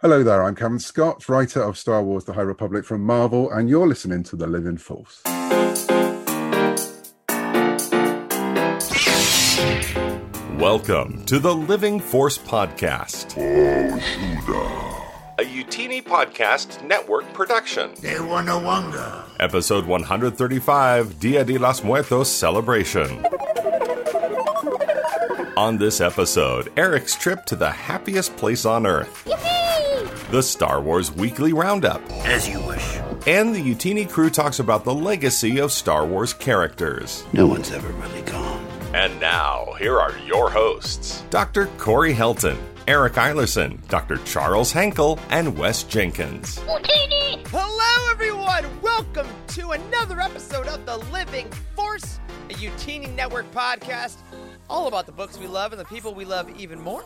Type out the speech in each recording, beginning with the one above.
Hello there, I'm Kevin Scott, writer of Star Wars The High Republic from Marvel, and you're listening to The Living Force. Welcome to The Living Force Podcast. A Youtini podcast network production. De Wonga Wonga. Episode 135, Dia de los Muertos Celebration. On this episode, Eric's trip to the happiest place on Earth. The Star Wars Weekly Roundup. As you wish. And the Youtini crew talks about the legacy of Star Wars characters. No one's ever really gone. And now, here are your hosts, Dr. Corey Helton, Eric Eilerson, Dr. Charles Henkel, and Wes Jenkins. Youtini! Hello, everyone! Welcome to another episode of The Living Force, a Youtini Network podcast all about the books we love and the people we love even more.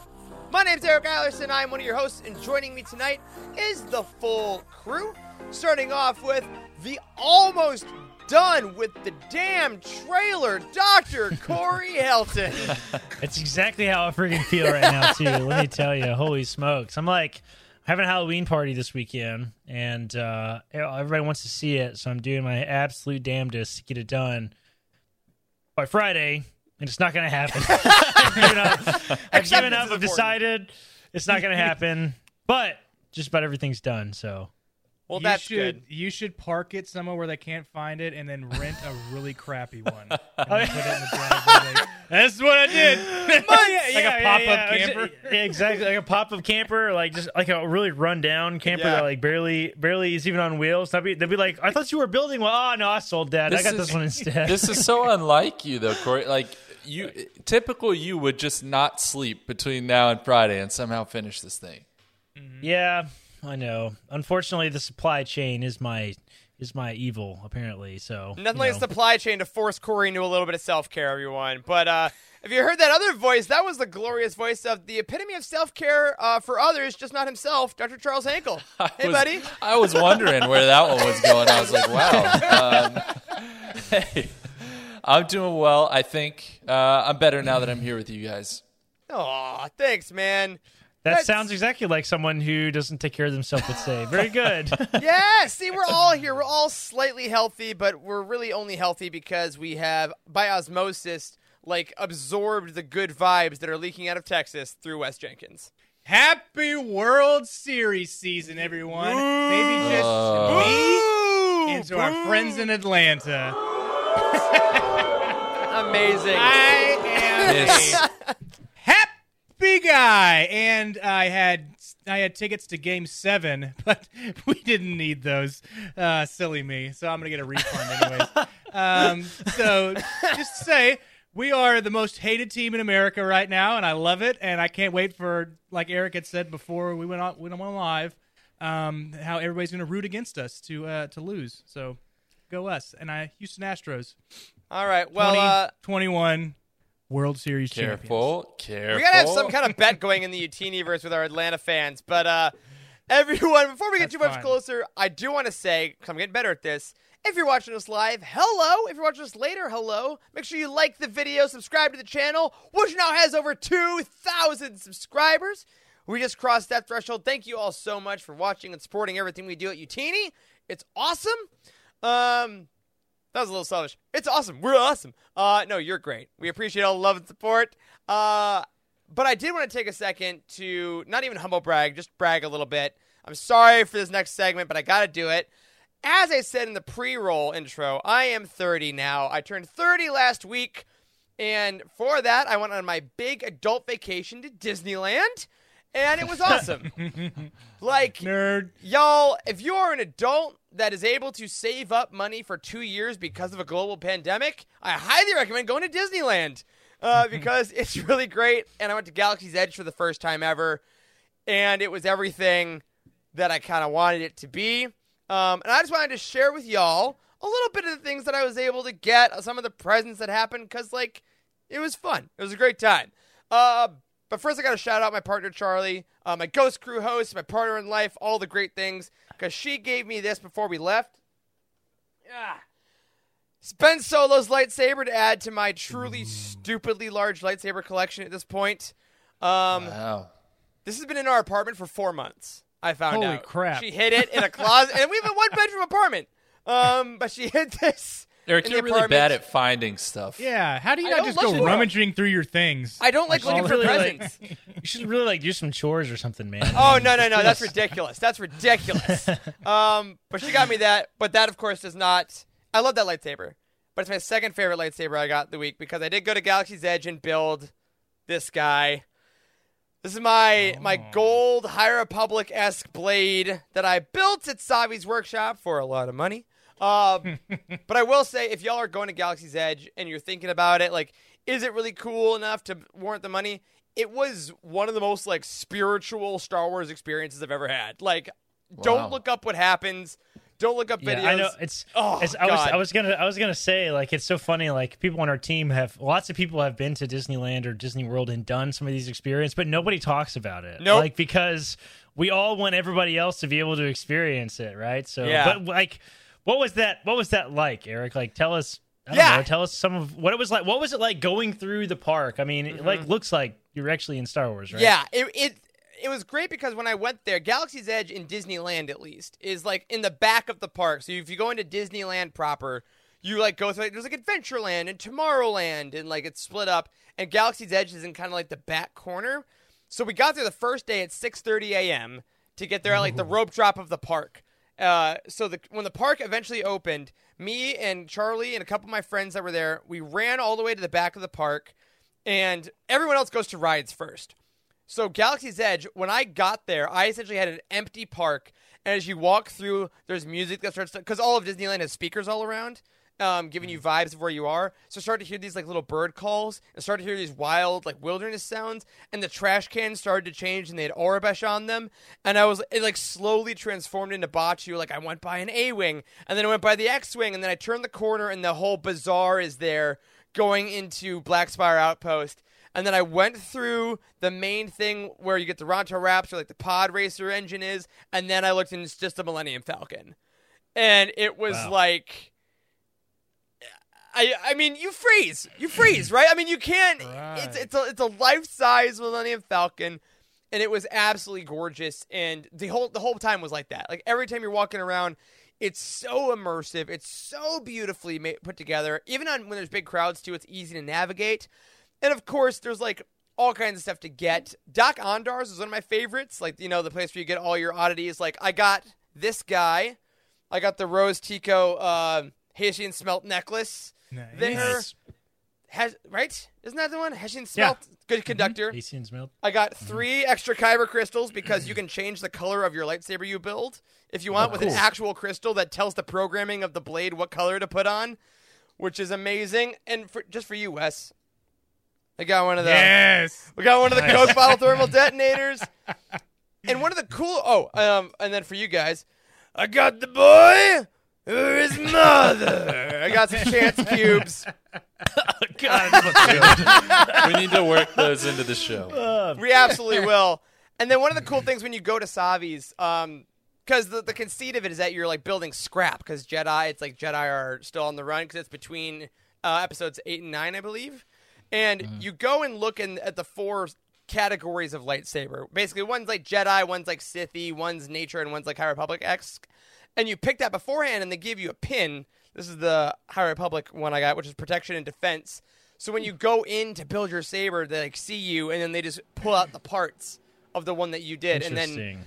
My name's Eric Eilerson, I'm one of your hosts, and joining me tonight is the full crew, starting off with the almost done with the damn trailer, Dr. Corey Helton. That's exactly how I freaking feel right now, too. Let me tell you, holy smokes. I'm like having a Halloween party this weekend, and everybody wants to see it, so I'm doing my absolute damnedest to get it done by Friday. And it's not going to happen. I've given up. I've decided it's not going to happen. But just about everything's done. So, well, that's good. You should park it somewhere where they can't find it, and then rent a really crappy one. And then put it in the driveway. That's what I did. Like a pop-up camper. Yeah, exactly, like a pop-up camper, like just like a really run-down camper that like barely is even on wheels. They'd be like, "I thought you were building one." Oh no, I sold that. I got this one instead. This is so unlike you, though, Corey. Like. You would just not sleep between now and Friday and somehow finish this thing. Yeah, I know. Unfortunately, the supply chain is my evil, apparently. So nothing like a supply chain to force Corey into a little bit of self-care, everyone. But if you heard that other voice, that was the glorious voice of the epitome of self-care for others, just not himself, Dr. Charles Henkel. Hey, buddy. I was wondering where that one was going. I was like, wow. Hey. I'm doing well, I think. I'm better now that I'm here with you guys. Aw, thanks, man. That sounds exactly like someone who doesn't take care of themselves would say. Very good. Yeah, see, we're all here. We're all slightly healthy, but we're really only healthy because we have, by osmosis, like absorbed the good vibes that are leaking out of Texas through Wes Jenkins. Happy World Series season, everyone. Ooh. Maybe just me and to our friends in Atlanta. Amazing. I am a happy guy, and I had tickets to Game 7, but we didn't need those. Silly me. So I'm going to get a refund anyways. So just to say, we are the most hated team in America right now, and I love it, and I can't wait for, like Eric had said before we went on live, how everybody's going to root against us to lose. So go us. And Houston Astros. All right, well... 2021 World Series champions. Careful. We got to have some kind of bet going in the Youtiniverse with our Atlanta fans. But everyone, before we get much closer, I do want to say, because I'm getting better at this, if you're watching us live, hello. If you're watching us later, hello. Make sure you like the video, subscribe to the channel, which now has over 2,000 subscribers. We just crossed that threshold. Thank you all so much for watching and supporting everything we do at Youtini. It's awesome. That was a little selfish. It's awesome. We're awesome. No, you're great. We appreciate all the love and support. But I did want to take a second to not even humble brag, just brag a little bit. I'm sorry for this next segment, but I got to do it. As I said in the pre-roll intro, I am 30 now. I turned 30 last week. And for that, I went on my big adult vacation to Disneyland. And it was awesome. Like, nerd. Y'all, if you're an adult that is able to save up money for 2 years because of a global pandemic, I highly recommend going to Disneyland because it's really great. And I went to Galaxy's Edge for the first time ever, and it was everything that I kind of wanted it to be. And I just wanted to share with y'all a little bit of the things that I was able to get, some of the presents that happened because, like, it was fun. It was a great time. But first, I got to shout out my partner, Charlie, my Ghost Crew host, my partner in life, all the great things, because she gave me this before we left. Yeah. It's Ben Solo's lightsaber to add to my truly stupidly large lightsaber collection at this point. Wow. This has been in our apartment for 4 months. I found out. Holy crap. She hid it in a closet. And we have a one-bedroom apartment. But she hid this. Eric, you're really bad at finding stuff. Yeah, how do you not just go rummaging through your things? I don't like looking for presents. You should really like do some chores or something, man. Oh, no, that's ridiculous. That's ridiculous. But she got me that, but that, of course, does not... I love that lightsaber, but it's my second favorite lightsaber I got the week because I did go to Galaxy's Edge and build this guy. This is my gold High Republic-esque blade that I built at Savi's Workshop for a lot of money. But I will say, if y'all are going to Galaxy's Edge and you're thinking about it, like, is it really cool enough to warrant the money? It was one of the most, like, spiritual Star Wars experiences I've ever had. Like, wow. Don't look up what happens. Don't look up videos. I know I was gonna say, like, it's so funny. Like, people on our team have been to Disneyland or Disney World and done some of these experiences, but nobody talks about it. Nope. Like, because we all want everybody else to be able to experience it, right? So, yeah. But like. What was that like, Eric? Like, tell us. Tell us some of what it was like. What was it like going through the park? I mean, it like looks like you're actually in Star Wars, right? Yeah, it was great because when I went there, Galaxy's Edge in Disneyland at least is like in the back of the park. So if you go into Disneyland proper, you like go through. Like, there's like Adventureland and Tomorrowland, and like it's split up. And Galaxy's Edge is in kind of like the back corner. So we got there the first day at 6:30 a.m. to get there at like the rope drop of the park. So when the park eventually opened, me and Charlie and a couple of my friends that were there, we ran all the way to the back of the park, and everyone else goes to rides first. So Galaxy's Edge, when I got there, I essentially had an empty park, and as you walk through, there's music that starts to, because all of Disneyland has speakers all around, giving you vibes of where you are. So start to hear these like little bird calls, and start to hear these wild like wilderness sounds, and the trash cans started to change, and they had Orabesh on them, and it like slowly transformed into Bachu. Like I went by an A-wing, and then I went by the X-wing, and then I turned the corner, and the whole bazaar is there, going into Black Spire Outpost, and then I went through the main thing where you get the Ronto Raps or like the pod racer engine is, and then I looked, and it's just a Millennium Falcon, and it was like. I mean, you freeze, right? I mean, you can't. Right. It's a life-size Millennium Falcon, and it was absolutely gorgeous. And the whole time was like that. Like every time you're walking around, it's so immersive. It's so beautifully put together. Even when there's big crowds too, it's easy to navigate. And of course, there's like all kinds of stuff to get. Doc Ondar's is one of my favorites. Like the place where you get all your oddities. Like I got this guy. I got the Rose Tico Hessian smelt necklace. Nice. Right? Isn't that the one? Hessian smelt. Yeah. Good conductor. Hessian smelt. I got 3 extra kyber crystals because you can change the color of your lightsaber you build if you want an actual crystal that tells the programming of the blade what color to put on, which is amazing. And for you, Wes, I got one of those. Yes. We got one of the Coke bottle thermal detonators. And one of the cool... and then for you guys, I got the boy... Who is mother? I got some chance cubes. Oh, God. We need to work those into the show. We absolutely will. And then one of the cool things when you go to Savi's, because the conceit of it is that you're like building scrap, because Jedi are still on the run, because it's between episodes 8 and 9, I believe. And you go and look at the 4 categories of lightsaber. Basically, one's like Jedi, one's like Sithy, one's nature, and one's like High Republic-esque. And you pick that beforehand, and they give you a pin. This is the High Republic one I got, which is protection and defense. So when you go in to build your saber, they like see you, and then they just pull out the parts of the one that you did. And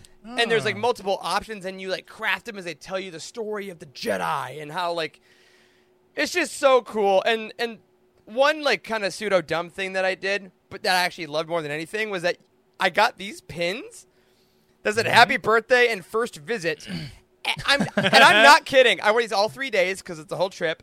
there's like multiple options, and you like craft them as they tell you the story of the Jedi and how like it's just so cool. And one like kind of pseudo dumb thing that I did, but that I actually loved more than anything, was that I got these pins that said "Happy Birthday" and "First Visit." I'm not kidding. I wore these all 3 days because it's the whole trip.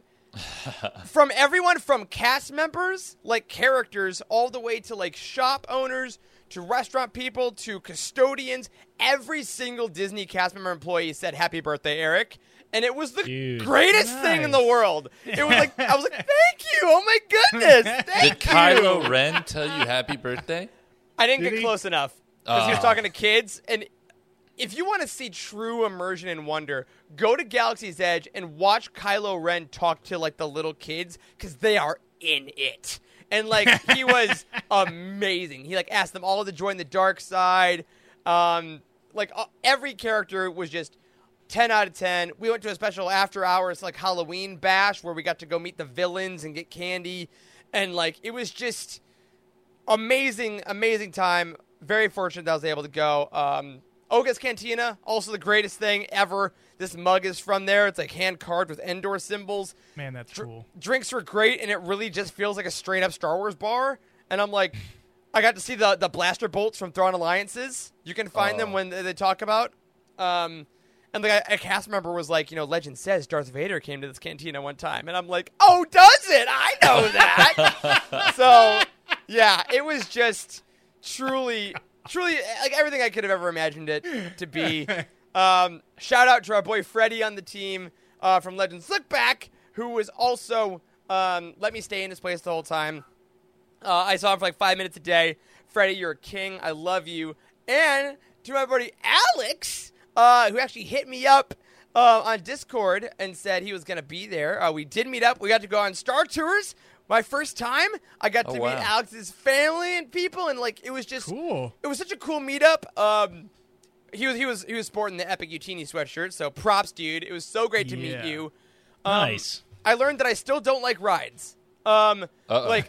From everyone from cast members, like characters, all the way to like shop owners, to restaurant people, to custodians. Every single Disney cast member employee said, "Happy birthday, Eric." And it was the greatest thing in the world. It was like, I was like, thank you. Oh my goodness. Did Kylo Ren tell you happy birthday? I didn't get close enough because he was talking to kids. And if you want to see true immersion and wonder, go to Galaxy's Edge and watch Kylo Ren talk to, like, the little kids, because they are in it. And, like, he was amazing. He, like, asked them all to join the dark side. like every character was just 10 out of 10. We went to a special after hours like Halloween bash where we got to go meet the villains and get candy. And like, it was just amazing, amazing time. Very fortunate that I was able to go. Oga's Cantina, also the greatest thing ever. This mug is from there. It's like hand carved with Endor symbols. Man, that's cool. Drinks were great, and it really just feels like a straight up Star Wars bar. And I'm like, I got to see the blaster bolts from Thrawn Alliances. You can find them when they talk about. And like a cast member was like, you know, legend says Darth Vader came to this cantina one time, and I'm like, oh, does it? I know that. So yeah, it was just truly like everything I could have ever imagined it to be. Shout out to our boy Freddy on the team from Legends Look Back, who was also let me stay in his place the whole time. I saw him for like 5 minutes a day. Freddy, you're a king. I love you. And to my buddy Alex, who actually hit me up on Discord and said he was going to be there. We did meet up. We got to go on Star Tours. My first time, I got to meet Alex's family and people, and like it was just cool. It was such a cool meetup. He was sporting the epic Youtini sweatshirt, so props, dude. It was so great to meet you. Nice. I learned that I still don't like rides. Like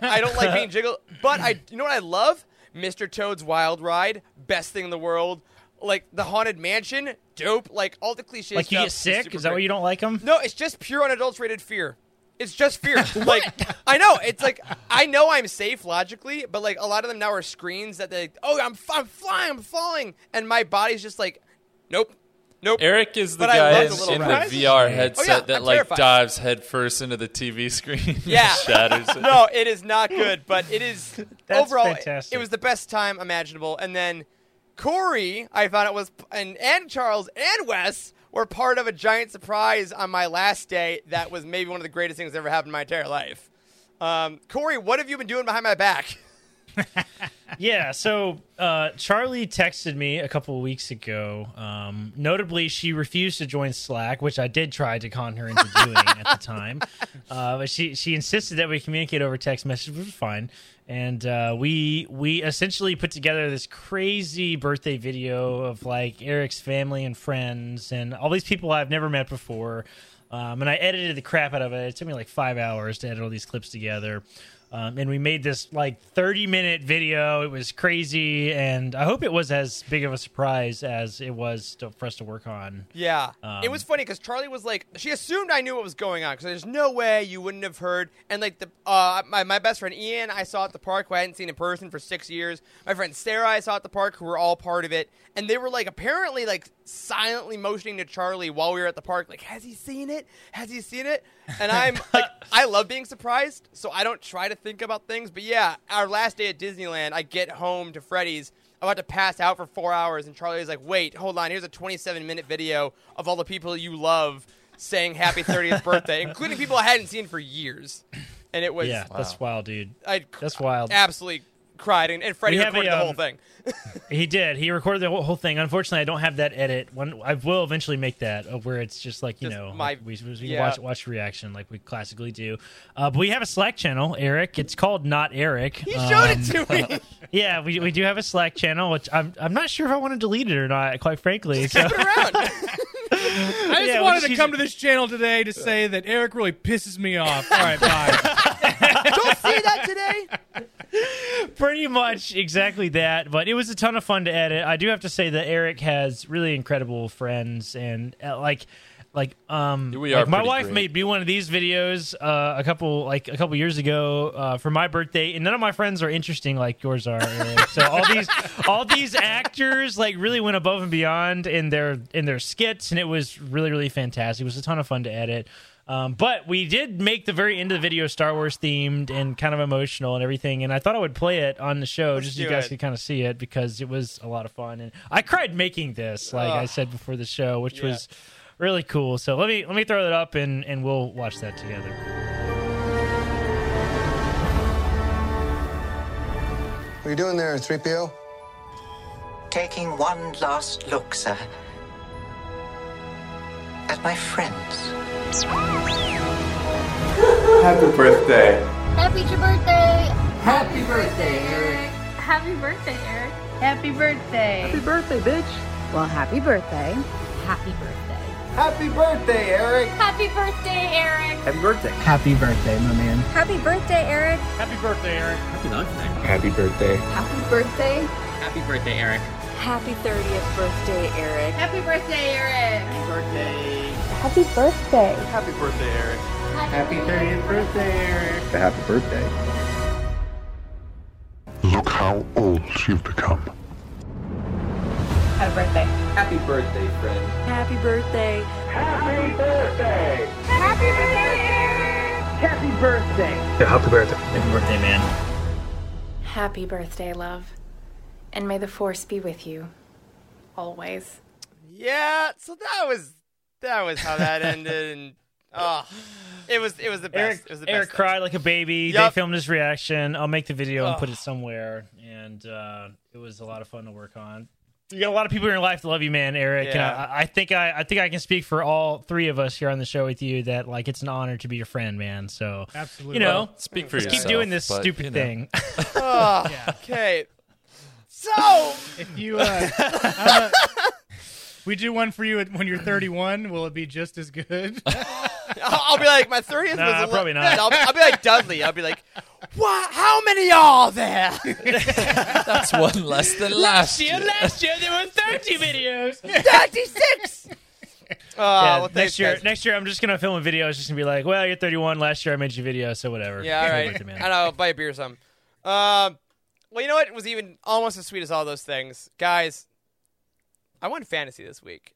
I don't like being jiggled, but you know what I love? Mr. Toad's Wild Ride, best thing in the world. Like the Haunted Mansion, dope. Like all the cliches. Like you get sick? Is that why you don't like them? No, it's just pure unadulterated fear. It's just fear. Like, I know. It's like, I know I'm safe logically, but like a lot of them now are screens that they, I'm flying, I'm falling. And my body's just like, nope. Eric is the guy in the VR headset that I'm like terrified. Dives headfirst into the TV screen. Yeah. Shatters it. No, it is not good, but it is overall, it was the best time imaginable. And then Corey, I found it was, and Charles and Wes were part of a giant surprise on my last day that was maybe one of the greatest things that ever happened in my entire life. Corey, what have you been doing behind my back? Yeah, so Charlie texted me a couple of weeks ago. Notably, she refused to join Slack, which I did try to con her into doing at the time. But she insisted that we communicate over text message, which was fine. And we essentially put together this crazy birthday video of like Eric's family and friends and all these people I've never met before. And I edited the crap out of it. It took me like 5 hours to edit all these clips together. And we made this like 30-minute video. It was crazy, and I hope it was as big of a surprise as it was for us to work on. Yeah, it was funny because Charlie was like, she assumed I knew what was going on because there's no way you wouldn't have heard. And like my best friend Ian, I saw at the park who I hadn't seen in person for 6 years. My friend Sarah, I saw at the park who were all part of it, and they were like apparently like silently motioning to Charlie while we were at the park, like, has he seen it? Has he seen it? And I'm like, I love being surprised, so I don't try to think about things, but yeah, our last day at Disneyland, I get home to Freddy's, I'm about to pass out for 4 hours, and Charlie's like, wait, hold on, here's a 27-minute video of all the people you love saying happy 30th birthday, including people I hadn't seen for years, and it was... Yeah, that's wild, dude. That's wild. Absolutely cried, and Freddy recorded the whole thing. He did. He recorded the whole thing. Unfortunately, I don't have that edit. I will eventually make that where it's just like, watch reaction like we classically do. But we have a Slack channel, Eric. It's called Not Eric. He showed it to me. Yeah, we do have a Slack channel, which I'm not sure if I want to delete it or not, quite frankly. So. Keep it around. I just wanted to come to this channel today to say that Eric really pisses me off. All right, bye. Don't see that today. Pretty much exactly that, but it was a ton of fun to edit. I do have to say that Eric has really incredible friends, and my wife made me one of these videos a couple years ago for my birthday, and none of my friends are interesting like yours are, Eric. So all these actors like really went above and beyond in their skits, and it was really, really fantastic. It was a ton of fun to edit. But we did make the very end of the video Star Wars themed and kind of emotional and everything. And I thought I would play it on the show just so you guys could kind of see it because it was a lot of fun. And I cried making this, like I said before the show, which was really cool. So let me throw that up and we'll watch that together. What are you doing there, 3PO? Taking one last look, sir, at my friends. Happy birthday. Happy birthday. Happy birthday, Eric. Happy birthday, Eric. Happy birthday. Happy birthday, bitch. Well, happy birthday. Happy birthday. Happy birthday, Eric. Happy birthday, Eric. Happy birthday. Happy birthday, my man. Happy birthday, Eric. Happy birthday, Eric. Happy birthday. Happy birthday. Happy birthday. Happy birthday, Eric. Happy 30th birthday, Eric. Happy birthday, Eric. Happy birthday. Happy birthday. Happy birthday, Eric. Happy 30th birthday, Eric. Happy birthday. Look how old you've become. Happy birthday. Happy birthday, friend. Happy birthday. Happy birthday. Happy birthday, Eric. Happy birthday. Happy birthday. Happy birthday, man. Happy birthday, love. And may the Force be with you. Always. Yeah, so that was how that ended, and it was the best. Eric cried like a baby. Yep. They filmed his reaction. I'll make the video and put it somewhere, and it was a lot of fun to work on. You got a lot of people in your life that love you, man, Eric. Yeah. And I think I can speak for all three of us here on the show with you that like it's an honor to be your friend, man. So absolutely, speak for yourself. Keep doing this stupid thing. Okay. So if you we do one for you when you're 31, will it be just as good? I'll be like, my 30th was probably not. I'll be like Dudley. I'll be like, what? How many are there? That's one less than last year. Last year there were 30 videos. 36. Well, next year, I'm just gonna film a video. It's just gonna be like, well, you're 31. Last year I made you a video, so whatever. Yeah, all right. I know. Buy a beer or something. Well, you know what? It was even almost as sweet as all those things. Guys, I won fantasy this week.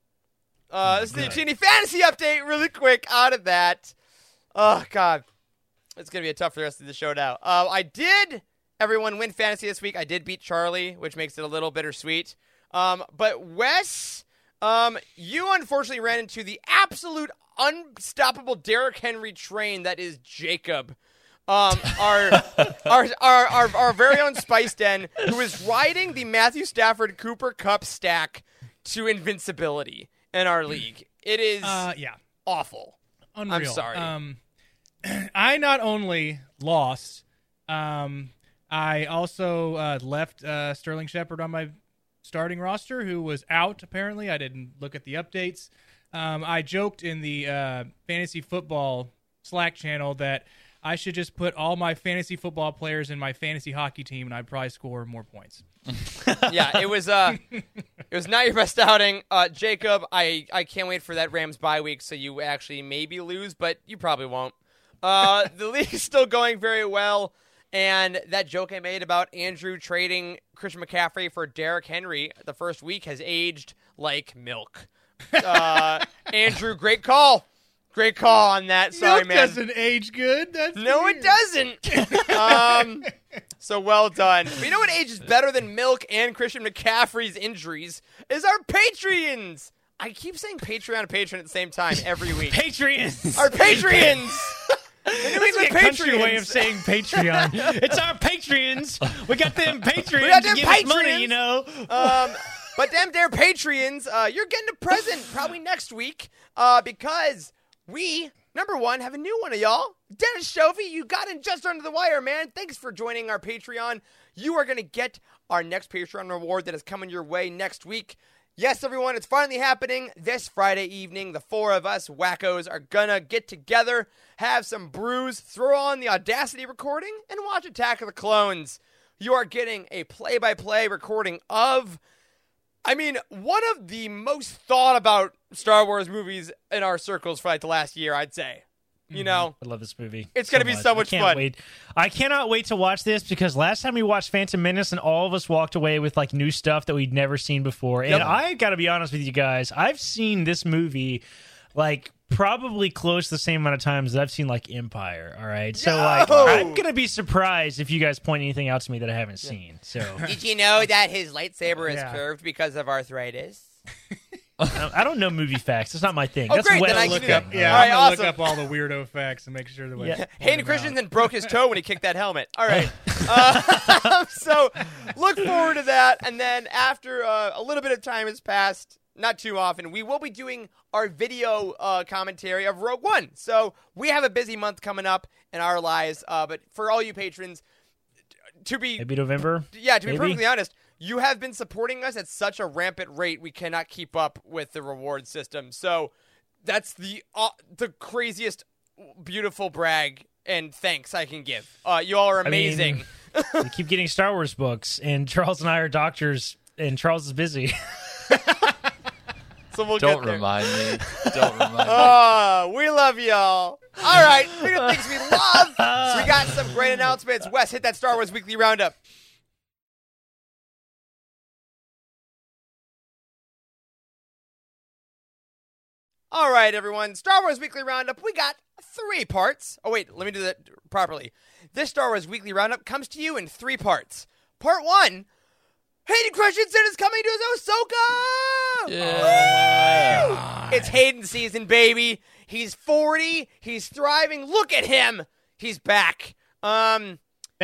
This is the Youtini fantasy update really quick out of that. Oh, God. It's going to be tough for the rest of the show now. I did, everyone, win fantasy this week. I did beat Charlie, which makes it a little bittersweet. But Wes, you unfortunately ran into the absolute unstoppable Derrick Henry train that is Jacob. Our very own Spice Den, who is riding the Matthew Stafford Cooper Kupp stack to invincibility in our league. It is awful. Unreal. I'm sorry. I not only lost, I also left Sterling Shepard on my starting roster, who was out apparently. I didn't look at the updates. I joked in the fantasy football Slack channel that I should just put all my fantasy football players in my fantasy hockey team, and I'd probably score more points. Yeah, it was not your best outing. Jacob, I can't wait for that Rams bye week, so you actually maybe lose, but you probably won't. The league's still going very well, and that joke I made about Andrew trading Christian McCaffrey for Derrick Henry the first week has aged like milk. Andrew, great call. Great call on that. Sorry, milk man. It doesn't age good. It doesn't. So well done. But you know what ages better than milk and Christian McCaffrey's injuries is our Patreons. I keep saying Patreon and Patreon at the same time every week. Patreons. Our Patreons. It's a country way of saying Patreon. It's our Patreons. We got them Patreons. We got them to give us money, you know. But them there Patreons, you're getting a present probably next week because... we, number one, have a new one of y'all. Dennis Shovey, you got in just under the wire, man. Thanks for joining our Patreon. You are going to get our next Patreon reward that is coming your way next week. Yes, everyone, it's finally happening. This Friday evening, the four of us wackos are going to get together, have some brews, throw on the Audacity recording, and watch Attack of the Clones. You are getting a play-by-play recording of... I mean, one of the most thought-about Star Wars movies in our circles for like the last year, I'd say. You know? I love this movie. It's going to be so much fun. Wait. I cannot wait to watch this because last time we watched Phantom Menace and all of us walked away with like new stuff that we'd never seen before. Yep. And I got to be honest with you guys, I've seen this movie like... probably close to the same amount of times that I've seen like Empire. All right, so like I'm gonna be surprised if you guys point anything out to me that I haven't seen. So did you know that his lightsaber is curved because of arthritis? I don't know movie facts. It's not my thing. That's great. Then I look up. Yeah, all right, awesome. Look up all the weirdo facts and make sure that. Hayden Christensen broke his toe when he kicked that helmet. All right, so look forward to that. And then after a little bit of time has passed. Not too often. We will be doing our video commentary of Rogue One. So we have a busy month coming up in our lives. But for all you patrons, to be... maybe November? Yeah, to be perfectly honest, you have been supporting us at such a rampant rate, we cannot keep up with the reward system. So that's the craziest, beautiful brag and thanks I can give. You all are amazing. I mean, we keep getting Star Wars books, and Charles and I are doctors, and Charles is busy. So we'll don't remind me. Don't remind me. Oh, we love y'all. All right, we got things we love. So we got some great announcements. Wes, hit that Star Wars Weekly Roundup. All right, everyone. Star Wars Weekly Roundup. We got 3 parts. Oh, wait. Let me do that properly. This Star Wars Weekly Roundup comes to you in 3 parts. Part 1, Hayden Christensen is coming to his Ahsoka! Yeah. It's Hayden season, baby. He's 40. He's thriving. Look at him. He's back. That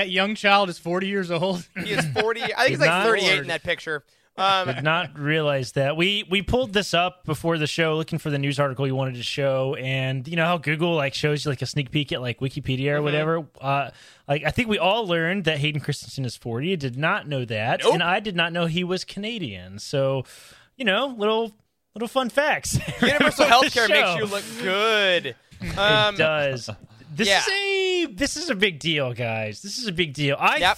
young child is 40 years old. He is 40. I think he's like 38 in that picture. Did not realize that. We pulled this up before the show, looking for the news article you wanted to show, and you know how Google like shows you like a sneak peek at like Wikipedia or whatever. I think we all learned that Hayden Christensen is 40. Did not know that, and I did not know he was Canadian. So, you know, little fun facts. Universal healthcare makes you look good. It does. This is a big deal, guys. This is a big deal. I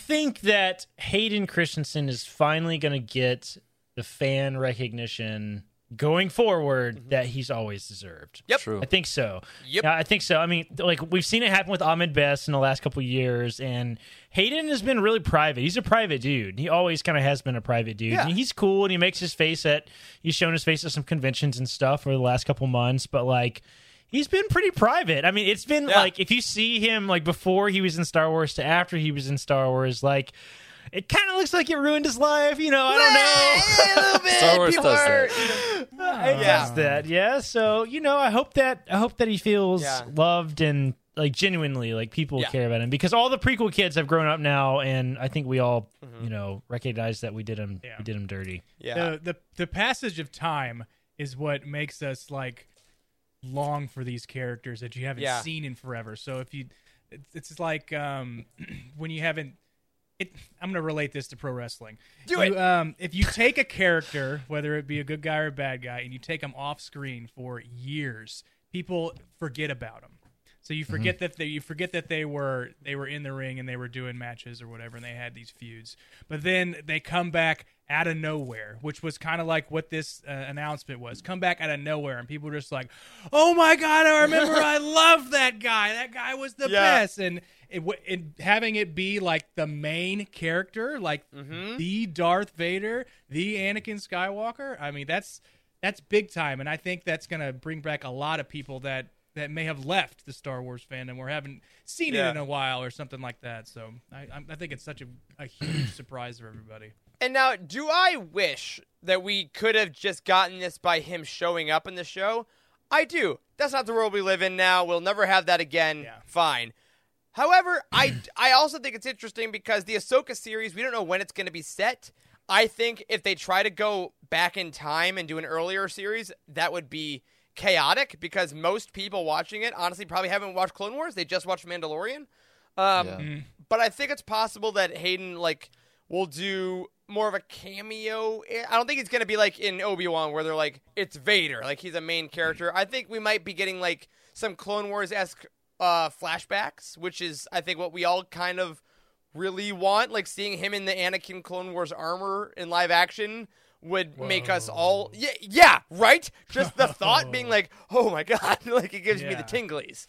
think that Hayden Christensen is finally going to get the fan recognition going forward that he's always deserved. Yep. True. I think so. Yep. I think so. I mean, like, we've seen it happen with Ahmed Best in the last couple of years, and Hayden has been really private. He's a private dude. He always kind of has been a private dude. Yeah. And he's cool, and he makes his face at – he's shown his face at some conventions and stuff over the last couple months, but, like – he's been pretty private. I mean, it's been like, if you see him like before he was in Star Wars to after he was in Star Wars, like it kind of looks like it ruined his life. You know, I don't know. Star Wars does that. Yeah. So, you know, I hope that he feels loved and like genuinely like people care about him, because all the prequel kids have grown up now, and I think we all you know recognize that we did him dirty. Yeah. The passage of time is what makes us like long for these characters that you haven't seen in forever. So if you, it's like when you haven't. I'm going to relate this to pro wrestling. If you take a character, whether it be a good guy or a bad guy, and you take them off screen for years, people forget about them. So you forget that they were in the ring and they were doing matches or whatever, and they had these feuds. But then they come back out of nowhere, which was kind of like what this announcement was. Come back out of nowhere, and people were just like, "Oh my God, I remember! I loved that guy. That guy was the best." And having it be like the main character, like the Darth Vader, the Anakin Skywalker. I mean, that's big time, and I think that's going to bring back a lot of people that may have left the Star Wars fandom or haven't seen it in a while or something like that. So I think it's such a huge surprise for everybody. And now, do I wish that we could have just gotten this by him showing up in the show? I do. That's not the world we live in now. We'll never have that again. Yeah. Fine. However, I also think it's interesting because the Ahsoka series, we don't know when it's going to be set. I think if they try to go back in time and do an earlier series, that would be chaotic, because most people watching it honestly probably haven't watched Clone Wars. They just watched Mandalorian. But I think it's possible that Hayden like will do more of a cameo. I don't think it's going to be like in Obi-Wan where they're like, it's Vader. Like, he's a main character. I think we might be getting like some Clone Wars-esque flashbacks, which is, I think, what we all kind of really want. Like, seeing him in the Anakin Clone Wars armor in live action would make us all right, just the thought being like, oh my God, like it gives me the tinglies.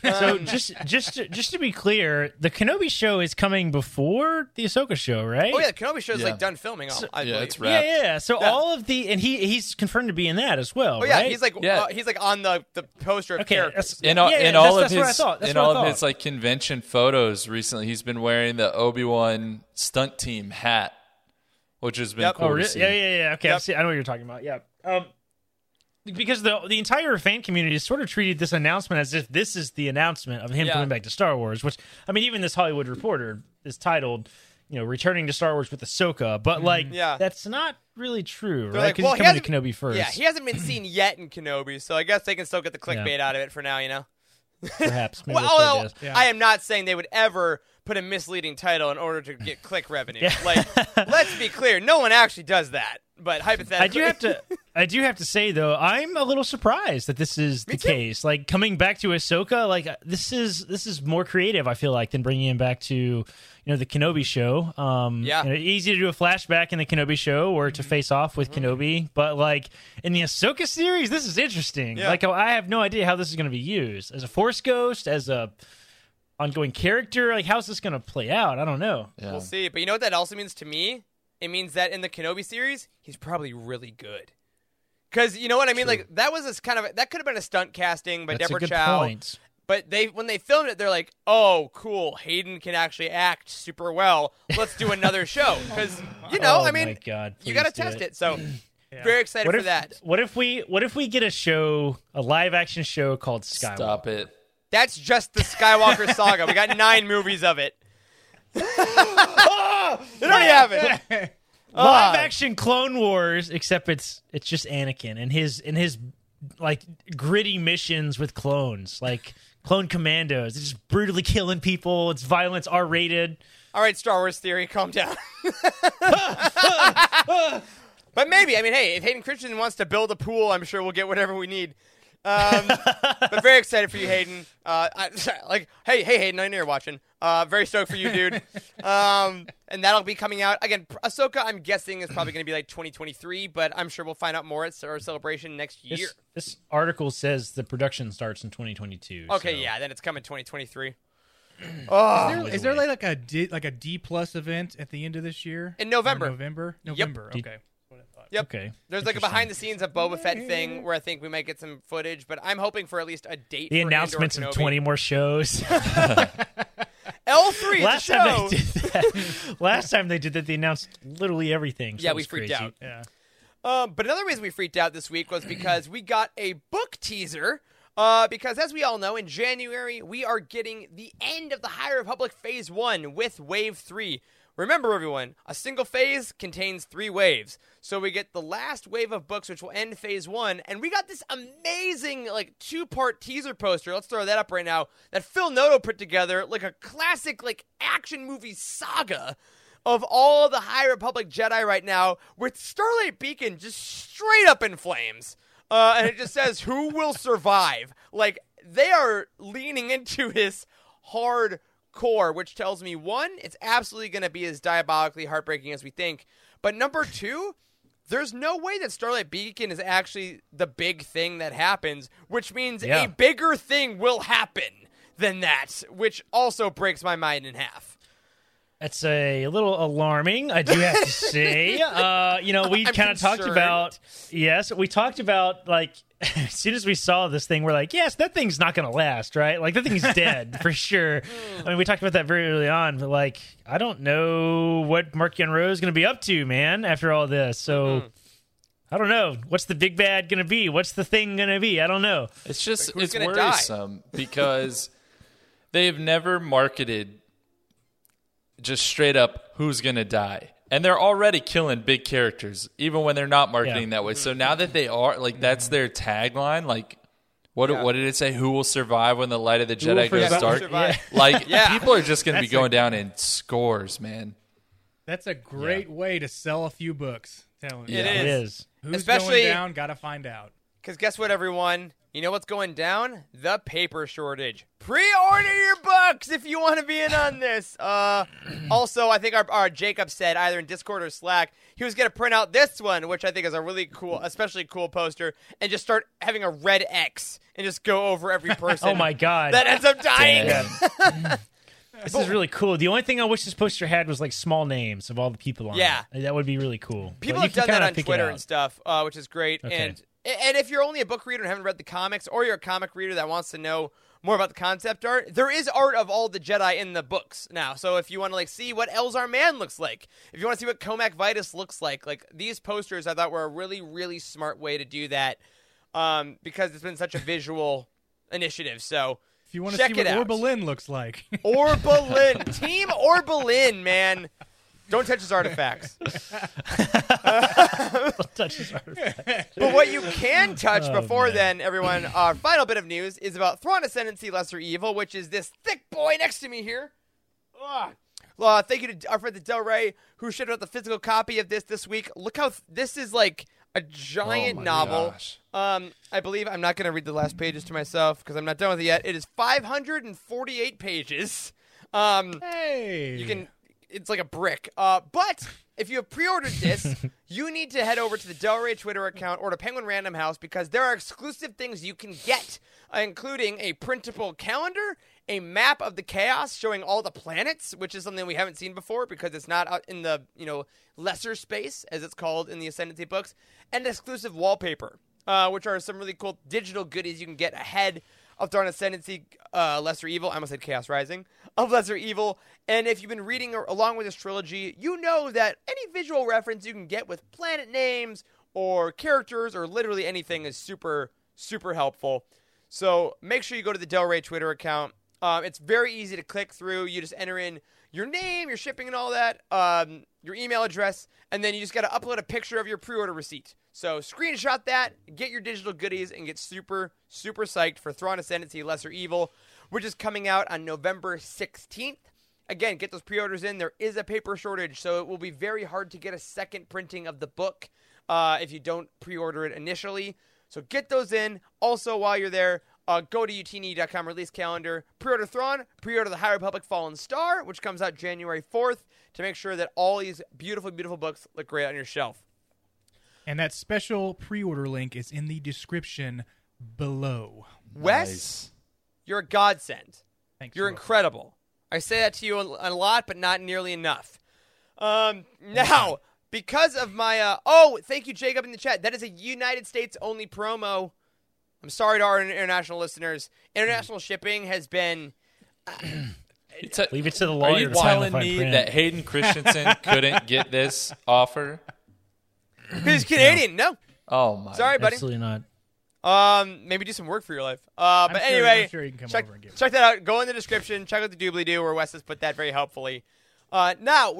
So just to be clear, the Kenobi show is coming before the Ahsoka show, right? Oh yeah, the Kenobi show is like done filming. It's wrapped. Yeah. So all of the, and he's confirmed to be in that as well. Oh yeah, right? He's like on the poster of characters. In all of his like convention photos recently, he's been wearing the Obi-Wan stunt team hat, which has been cool to see. Yeah. Okay, yep. I know what you're talking about. Yeah. Because the entire fan community has sort of treated this announcement as if this is the announcement of him coming back to Star Wars, which, I mean, even this Hollywood Reporter is titled, you know, Returning to Star Wars with Ahsoka, but, like, that's not really true, right? Because he's coming to Kenobi first. Yeah, he hasn't been seen yet in Kenobi, so I guess they can still get the clickbait out of it for now, you know? Perhaps. Well, I am not saying they would ever put a misleading title in order to get click revenue. Yeah. Like, let's be clear, no one actually does that. But hypothetically, I do have to say though, I'm a little surprised that this is the case. Like coming back to Ahsoka, like this is more creative. I feel like than bringing him back to the Kenobi show. Yeah, easy to do a flashback in the Kenobi show or to face off with Kenobi, but like in the Ahsoka series, this is interesting. Yeah. Like I have no idea how this is going to be used as a Force ghost, as a ongoing character. Like how's this going to play out? I don't know. Yeah. We'll see. But you know what that also means to me? It means that in the Kenobi series, he's probably really good. Because, you know what I mean? True. Like, that was this kind of, that could have been a stunt casting by Deborah Chow. Point. But when they filmed it, they're like, oh, cool, Hayden can actually act super well. Let's do another show. Because, you got to test it. So, yeah. Very excited for that. What if we get a live action show called Skywalker? Stop it. That's just the Skywalker saga. We got 9 movies of it. It already happened. Live action Clone Wars, except it's just Anakin and his like gritty missions with clones, like clone commandos. It's just brutally killing people. It's violence, R-rated. All right, Star Wars theory, calm down. But maybe, I mean, hey, if Hayden Christensen wants to build a pool, I'm sure we'll get whatever we need. But very excited for you, Hayden. Hey, Hayden, I know you're watching. Very stoked for you, dude. And that'll be coming out again. Ahsoka, I'm guessing, is probably going to be like 2023, but I'm sure we'll find out more at our celebration next year. This article says the production starts in 2022. Okay, so. Yeah, then it's coming 2023. Oh, is there like a D+ event at the end of this year? In November. November. Yep. Okay. Yep. Okay. There's like a behind the scenes of Boba Fett thing where I think we might get some footage, but I'm hoping for at least a date. The announcements of 20 more shows. L3. Last time they did that, they announced literally everything. So yeah, we freaked out. Yeah. But another reason we freaked out this week was because we got a book teaser. Because as we all know, in January we are getting the end of the High Republic Phase 1 with Wave 3. Remember, everyone, a single phase contains 3 waves. So we get the last wave of books, which will end phase 1. And we got this amazing, like, 2-part teaser poster. Let's throw that up right now. That Phil Noto put together, like, a classic, like, action movie saga of all the High Republic Jedi right now, with Starlight Beacon just straight up in flames. And it just says, who will survive? Like, they are leaning into his hard core, which tells me, 1, it's absolutely going to be as diabolically heartbreaking as we think. But 2, there's no way that Starlight Beacon is actually the big thing that happens, which means a bigger thing will happen than that, which also breaks my mind in half. That's a little alarming, I do have to say. We kind of talked about... Yes, we talked about, like, as soon as we saw this thing, we're like, yes, that thing's not going to last, right? Like, that thing's dead, for sure. I mean, we talked about that very early on, but, like, I don't know what Mark Yenro is going to be up to, man, after all this. So, I don't know. What's the big bad going to be? What's the thing going to be? I don't know. It's just, like, it's worrisome because they've never marketed... just straight up who's going to die. And they're already killing big characters, even when they're not marketing that way. So now that they are, like, that's their tagline. Like, what did it say? Who will survive when the light of the Jedi goes dark? Yeah. Like, people are just going to be going down in scores, man. That's a great way to sell a few books. It is. Who's going down? Got to find out. Because guess what, everyone? You know what's going down? The paper shortage. Pre-order your books if you want to be in on this. Also, I think our Jacob said, either in Discord or Slack, he was going to print out this one, which I think is a really cool, especially cool poster, and just start having a red X and just go over every person. Oh, my God. That ends up dying. This is really cool. The only thing I wish this poster had was, like, small names of all the people on it. That would be really cool. People have done that on Twitter and stuff, which is great. Okay. And if you're only a book reader and haven't read the comics, or you're a comic reader that wants to know more about the concept art, there is art of all the Jedi in the books now. So if you want to, like, see what Elzar Mann looks like, if you want to see what Comac Vitus looks like these posters I thought were a really, really smart way to do that because it's been such a visual initiative. So if you want to see what Orbelin looks like. Orbelin. Team Orbelin, man. Don't touch his artifacts. Don't touch his artifacts. But what you can touch then, everyone, our final bit of news is about Thrawn Ascendancy, Lesser Evil, which is this thick boy next to me here. Thank you to our friend Del Rey, who shipped out the physical copy of this week. Look how this is like a giant novel. Gosh. I believe I'm not going to read the last pages to myself because I'm not done with it yet. It is 548 pages. You can. It's like a brick. But if you have pre-ordered this, you need to head over to the Del Rey Twitter account or to Penguin Random House because there are exclusive things you can get, including a printable calendar, a map of the chaos showing all the planets, which is something we haven't seen before because it's not out in the, lesser space, as it's called in the Ascendancy books, and exclusive wallpaper, which are some really cool digital goodies you can get ahead of Thrawn Ascendancy, Lesser Evil. I almost said Chaos Rising. Of Lesser Evil. And if you've been reading along with this trilogy, you know that any visual reference you can get with planet names or characters or literally anything is super, super helpful. So make sure you go to the Del Rey Twitter account. It's very easy to click through. You just enter in your name, your shipping and all that, your email address, and then you just got to upload a picture of your pre-order receipt. So screenshot that, get your digital goodies, and get super, super psyched for Thrawn Ascendancy Lesser Evil, which is coming out on November 16th. Again, get those pre-orders in. There is a paper shortage, so it will be very hard to get a second printing of the book if you don't pre-order it initially. So get those in. Also, while you're there, go to Youtini.com release calendar, pre-order Thrawn, pre-order the High Republic Fallen Star, which comes out January 4th, to make sure that all these beautiful, beautiful books look great on your shelf. And that special pre-order link is in the description below. Wes, You're a godsend. Thanks. You're incredible. I say that to you a lot, but not nearly enough. Now, because of my... thank you, Jacob, in the chat. That is a United States-only promo. I'm sorry to our international listeners. International shipping has been... Leave it to the lawyer. Are you telling me that Hayden Christensen couldn't get this offer? He's Canadian. No. Oh, my. Sorry, buddy. Absolutely not. Maybe do some work for your life. Check that out. Go in the description. Check out the doobly-doo where Wes has put that very helpfully. Now,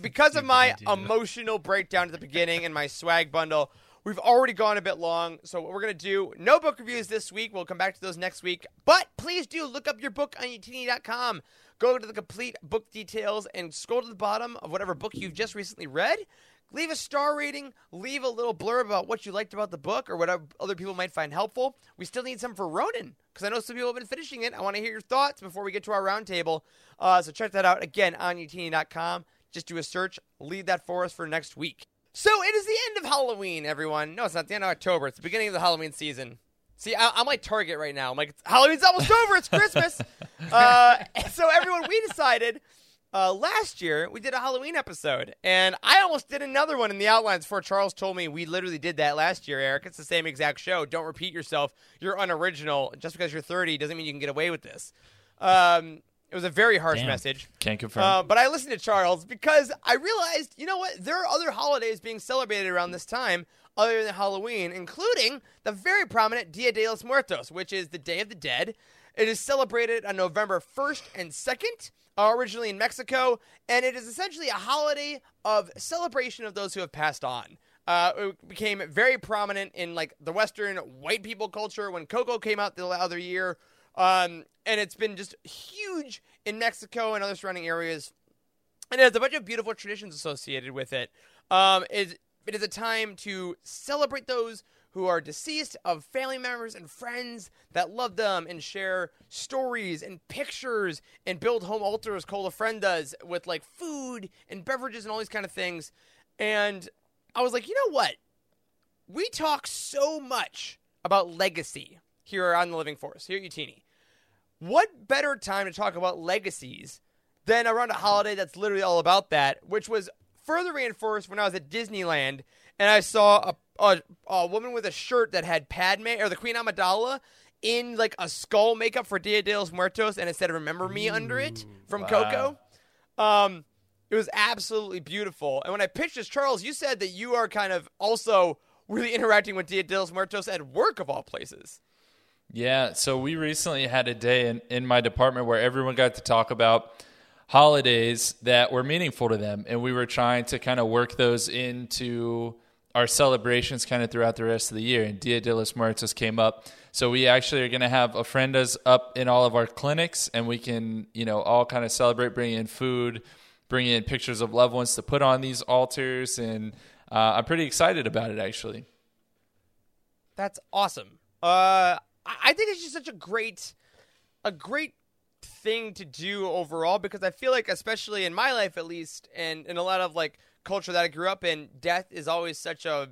because of my emotional breakdown at the beginning and my swag bundle, we've already gone a bit long. So what we're going to do, no book reviews this week. We'll come back to those next week. But please do look up your book on Youtini.com. Go to the complete book details and scroll to the bottom of whatever book you've just recently read. Leave a star rating. Leave a little blurb about what you liked about the book or what other people might find helpful. We still need some for Ronan because I know some people have been finishing it. I want to hear your thoughts before we get to our roundtable. So check that out again on Youtini.com. Just do a search. Leave that for us for next week. So it is the end of Halloween, everyone. No, it's not the end of October. It's the beginning of the Halloween season. See, I'm like Target right now. I'm like, Halloween's almost over. It's Christmas. So everyone, we decided... last year, we did a Halloween episode, and I almost did another one in the outlines before Charles told me we literally did that last year, Eric. It's the same exact show. Don't repeat yourself. You're unoriginal. Just because you're 30 doesn't mean you can get away with this. It was a very harsh message. Can't confirm. But I listened to Charles because I realized, you know what? There are other holidays being celebrated around this time other than Halloween, including the very prominent Dia de los Muertos, which is the Day of the Dead. It is celebrated on November 1st and 2nd. Originally in Mexico, and it is essentially a holiday of celebration of those who have passed on. It became very prominent in the Western white people culture when Coco came out the other year, and it's been just huge in Mexico and other surrounding areas. And it has a bunch of beautiful traditions associated with it. It is a time to celebrate those who are deceased, of family members and friends that love them and share stories and pictures and build home altars, called ofrendas, with food and beverages and all these kind of things. And I was like, you know what? We talk so much about legacy here on The Living Force, here at Youtini. What better time to talk about legacies than around a holiday that's literally all about that, which was further reinforced when I was at Disneyland and I saw a woman with a shirt that had Padme or the Queen Amidala in a skull makeup for Dia de los Muertos, and it said "Remember Me" under it from Coco. It was absolutely beautiful. And when I pitched this, Charles, you said that you are kind of also really interacting with Dia de los Muertos at work, of all places. Yeah. So we recently had a day in my department where everyone got to talk about holidays that were meaningful to them, and we were trying to kind of work those into our celebrations kind of throughout the rest of the year, and Dia de los Muertos came up. So we actually are going to have ofrendas up in all of our clinics, and we can, you know, all kind of celebrate, bring in food, bring in pictures of loved ones to put on these altars, and I'm pretty excited about it, actually. That's awesome. I think it's just such a great thing to do overall, because I feel like, especially in my life at least, and in a lot of like culture that I grew up in, death is always such a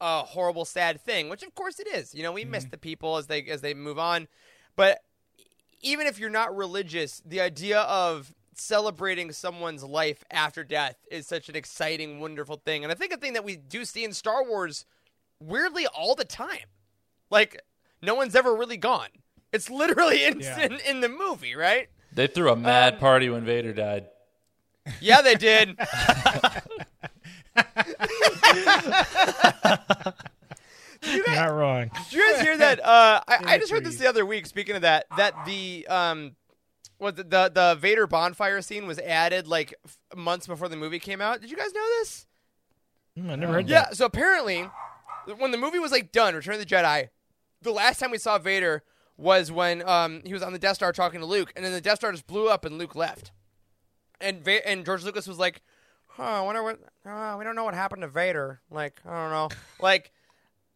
horrible, sad thing, which of course it is. You know, we miss the people as they move on. But even if you're not religious, the idea of celebrating someone's life after death is such an exciting, wonderful thing. And I think a thing that we do see in Star Wars weirdly all the time. Like, no one's ever really gone. It's literally in the movie, right? They threw a mad party when Vader died. Yeah, they did. You guys, not wrong. Did you guys hear that? I just heard this the other week, speaking of that, that the Vader bonfire scene was added like months before the movie came out. Did you guys know this? I never heard that. Yeah, so apparently when the movie was like done, Return of the Jedi, the last time we saw Vader was when he was on the Death Star talking to Luke, and then the Death Star just blew up and Luke left. And George Lucas was like, I wonder what, we don't know what happened to Vader. Like, I don't know. Like,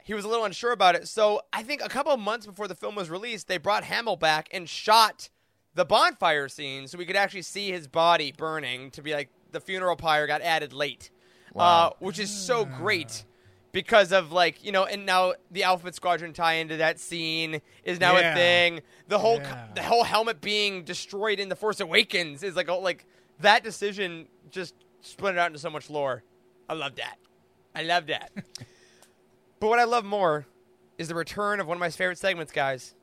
he was a little unsure about it. So I think a couple of months before the film was released, they brought Hamill back and shot the bonfire scene so we could actually see his body burning, to be like the funeral pyre got added late. Wow. Which is so great because of, like, you know, and now the Alphabet Squadron tie into that scene is now a thing. The whole helmet being destroyed in The Force Awakens is like that decision just split it out into so much lore. I love that. But what I love more is the return of one of my favorite segments, guys.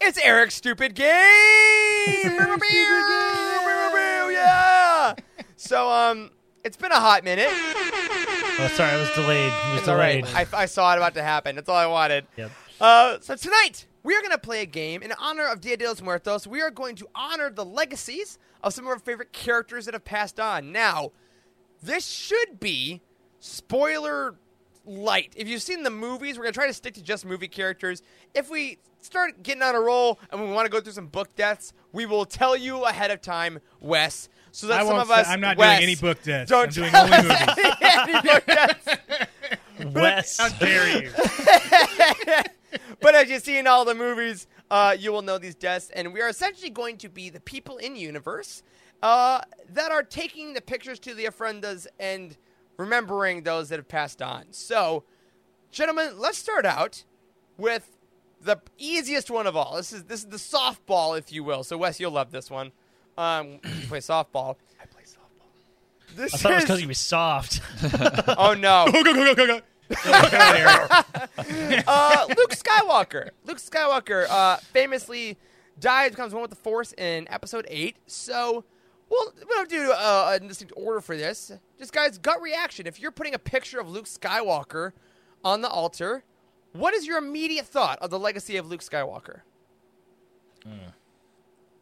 It's Eric's Stupid Game! Yeah! So, it's been a hot minute. Oh, sorry, I was delayed. I saw it about to happen. That's all I wanted. Yep. So tonight, we are going to play a game in honor of Dia de los Muertos. We are going to honor the legacies of some of our favorite characters that have passed on. Now, this should be spoiler light. If you've seen the movies, we're going to try to stick to just movie characters. If we start getting on a roll and we want to go through some book deaths, we will tell you ahead of time, Wes. So that some of us, I'm not doing any book deaths. I'm doing only movies. Any book deaths. Wes, how dare you? But as you see in all the movies, you will know these deaths, and we are essentially going to be the people in universe that are taking the pictures to the ofrendas and remembering those that have passed on. So, gentlemen, let's start out with the easiest one of all. This is the softball, if you will. So, Wes, you'll love this one. You play softball. I play softball. I thought it was because he was soft. Oh, no. Go. Luke Skywalker famously dies, becomes one with the Force in Episode 8. So we don't do a distinct order for this. Just, guys, gut reaction. If you're putting a picture of Luke Skywalker on the altar, what is your immediate thought of the legacy of Luke Skywalker?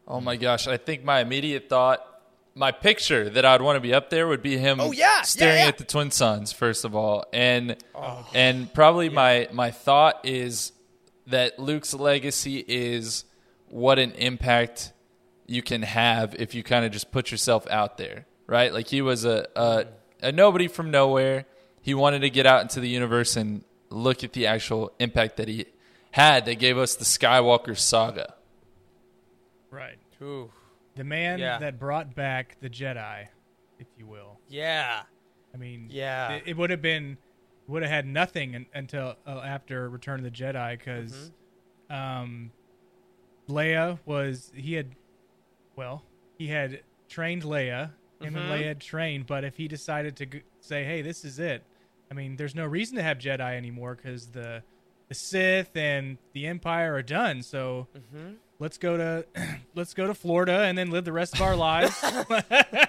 Oh, my gosh. I think my immediate thought, my picture that I'd want to be up there would be him staring at the twin suns, first of all. And probably my thought is that Luke's legacy is what an impact you can have if you kind of just put yourself out there, right? Like, he was a nobody from nowhere. He wanted to get out into the universe and look at the actual impact that he had that gave us the Skywalker saga. Right. Ooh. The man that brought back the Jedi, if you will. Yeah. I mean, it would have had nothing until after Return of the Jedi, because Leia was, he had trained Leia, him and Leia had trained, but if he decided to say, hey, this is it, I mean, there's no reason to have Jedi anymore, because the Sith and the Empire are done, so... Mm-hmm. Let's go to Florida and then live the rest of our lives. Florida.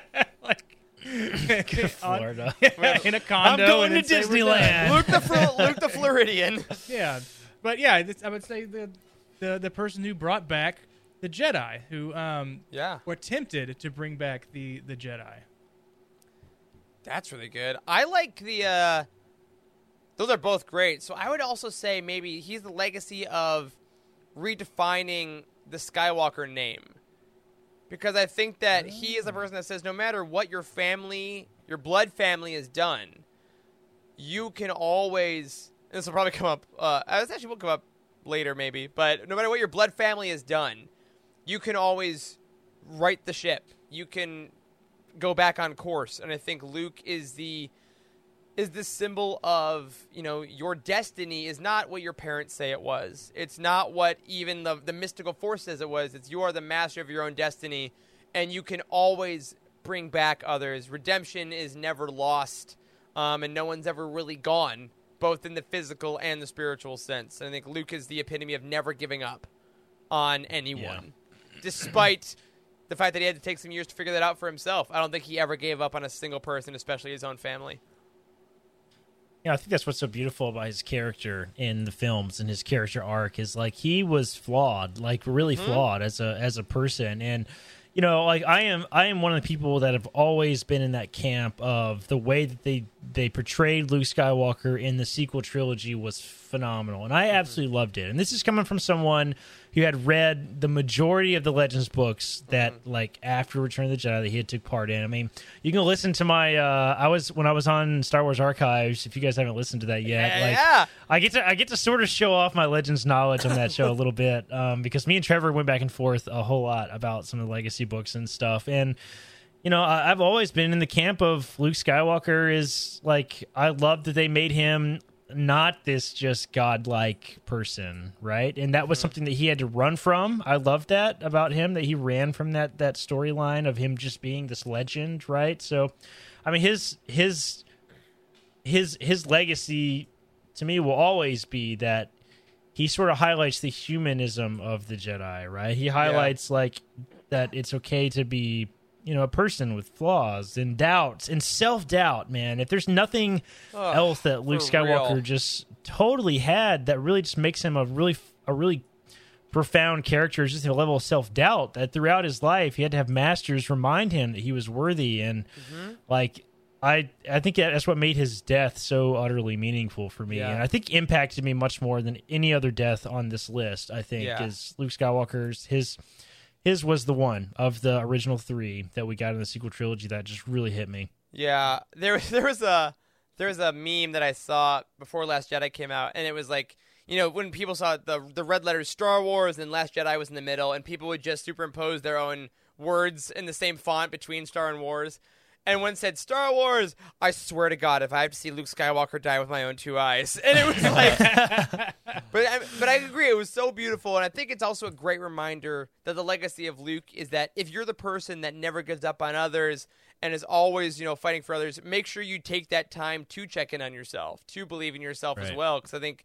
In a condo. I'm going to Disneyland. Luke the Floridian. Yeah. But yeah, I would say the person who brought back the Jedi, who were tempted to bring back the Jedi. That's really good. I like the Those are both great. So I would also say maybe he's the legacy of redefining the Skywalker name. Because I think that he is the person that says no matter what your family, your blood family has done, you can always... And this will probably come up... this actually will come up later maybe. But no matter what your blood family has done, you can always right the ship. You can go back on course. And I think Luke is the... is this symbol of, you know, your destiny is not what your parents say it was. It's not what even the mystical force says it was. It's you are the master of your own destiny, and you can always bring back others. Redemption is never lost, and no one's ever really gone, both in the physical and the spiritual sense. And I think Luke is the epitome of never giving up on anyone, despite the fact that he had to take some years to figure that out for himself. I don't think he ever gave up on a single person, especially his own family. Yeah, I think that's what's so beautiful about his character in the films and his character arc is like he was flawed, like really flawed as a person. And you know, like I am one of the people that have always been in that camp of the way that they portrayed Luke Skywalker in the sequel trilogy was phenomenal, and I absolutely loved it. And this is coming from someone who had read the majority of the Legends books that, like, after Return of the Jedi, that he had took part in. I mean, you can listen to my when I was on Star Wars Archives. If you guys haven't listened to that yet, I get to sort of show off my Legends knowledge on that show a little bit, because me and Trevor went back and forth a whole lot about some of the legacy books and stuff. And you know, I've always been in the camp of Luke Skywalker is like, I love that they made him not this just godlike person, right? And that was something that he had to run from. I love that about him, that he ran from that storyline of him just being this legend, right? So I mean his legacy to me will always be that he sort of highlights the humanism of the Jedi, right? He highlights like that it's okay to be, you know, a person with flaws and doubts and self-doubt, man. If there's nothing else that Luke Skywalker just totally had that really just makes him a really profound character, just a level of self-doubt that throughout his life he had to have masters remind him that he was worthy. And like I think that's what made his death so utterly meaningful for me. Yeah. And I think impacted me much more than any other death on this list, I think, is Luke Skywalker's. His was the one of the original three that we got in the sequel trilogy that just really hit me. Yeah, there was a meme that I saw before Last Jedi came out, and it was like, you know, when people saw the red letters Star Wars and Last Jedi was in the middle, and people would just superimpose their own words in the same font between Star and Wars. And one said, Star Wars, I swear to God, if I have to see Luke Skywalker die with my own two eyes. And it was like... but I agree, it was so beautiful. And I think it's also a great reminder that the legacy of Luke is that if you're the person that never gives up on others and is always, you know, fighting for others, make sure you take that time to check in on yourself, to believe in yourself as well. Because I think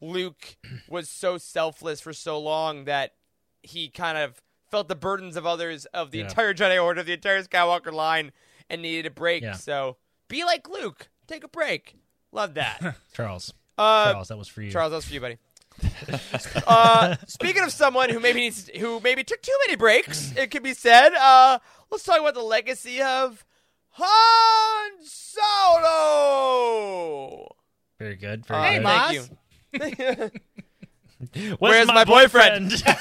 Luke was so selfless for so long that he kind of felt the burdens of others, of the entire Jedi Order, of the entire Skywalker line, and needed a break, so be like Luke. Take a break. Love that. Charles, that was for you. Charles, that was for you, buddy. Speaking of someone who maybe took too many breaks, it could be said, let's talk about the legacy of Han Solo. Very good. Very good. Thank you. Where's my boyfriend? You know,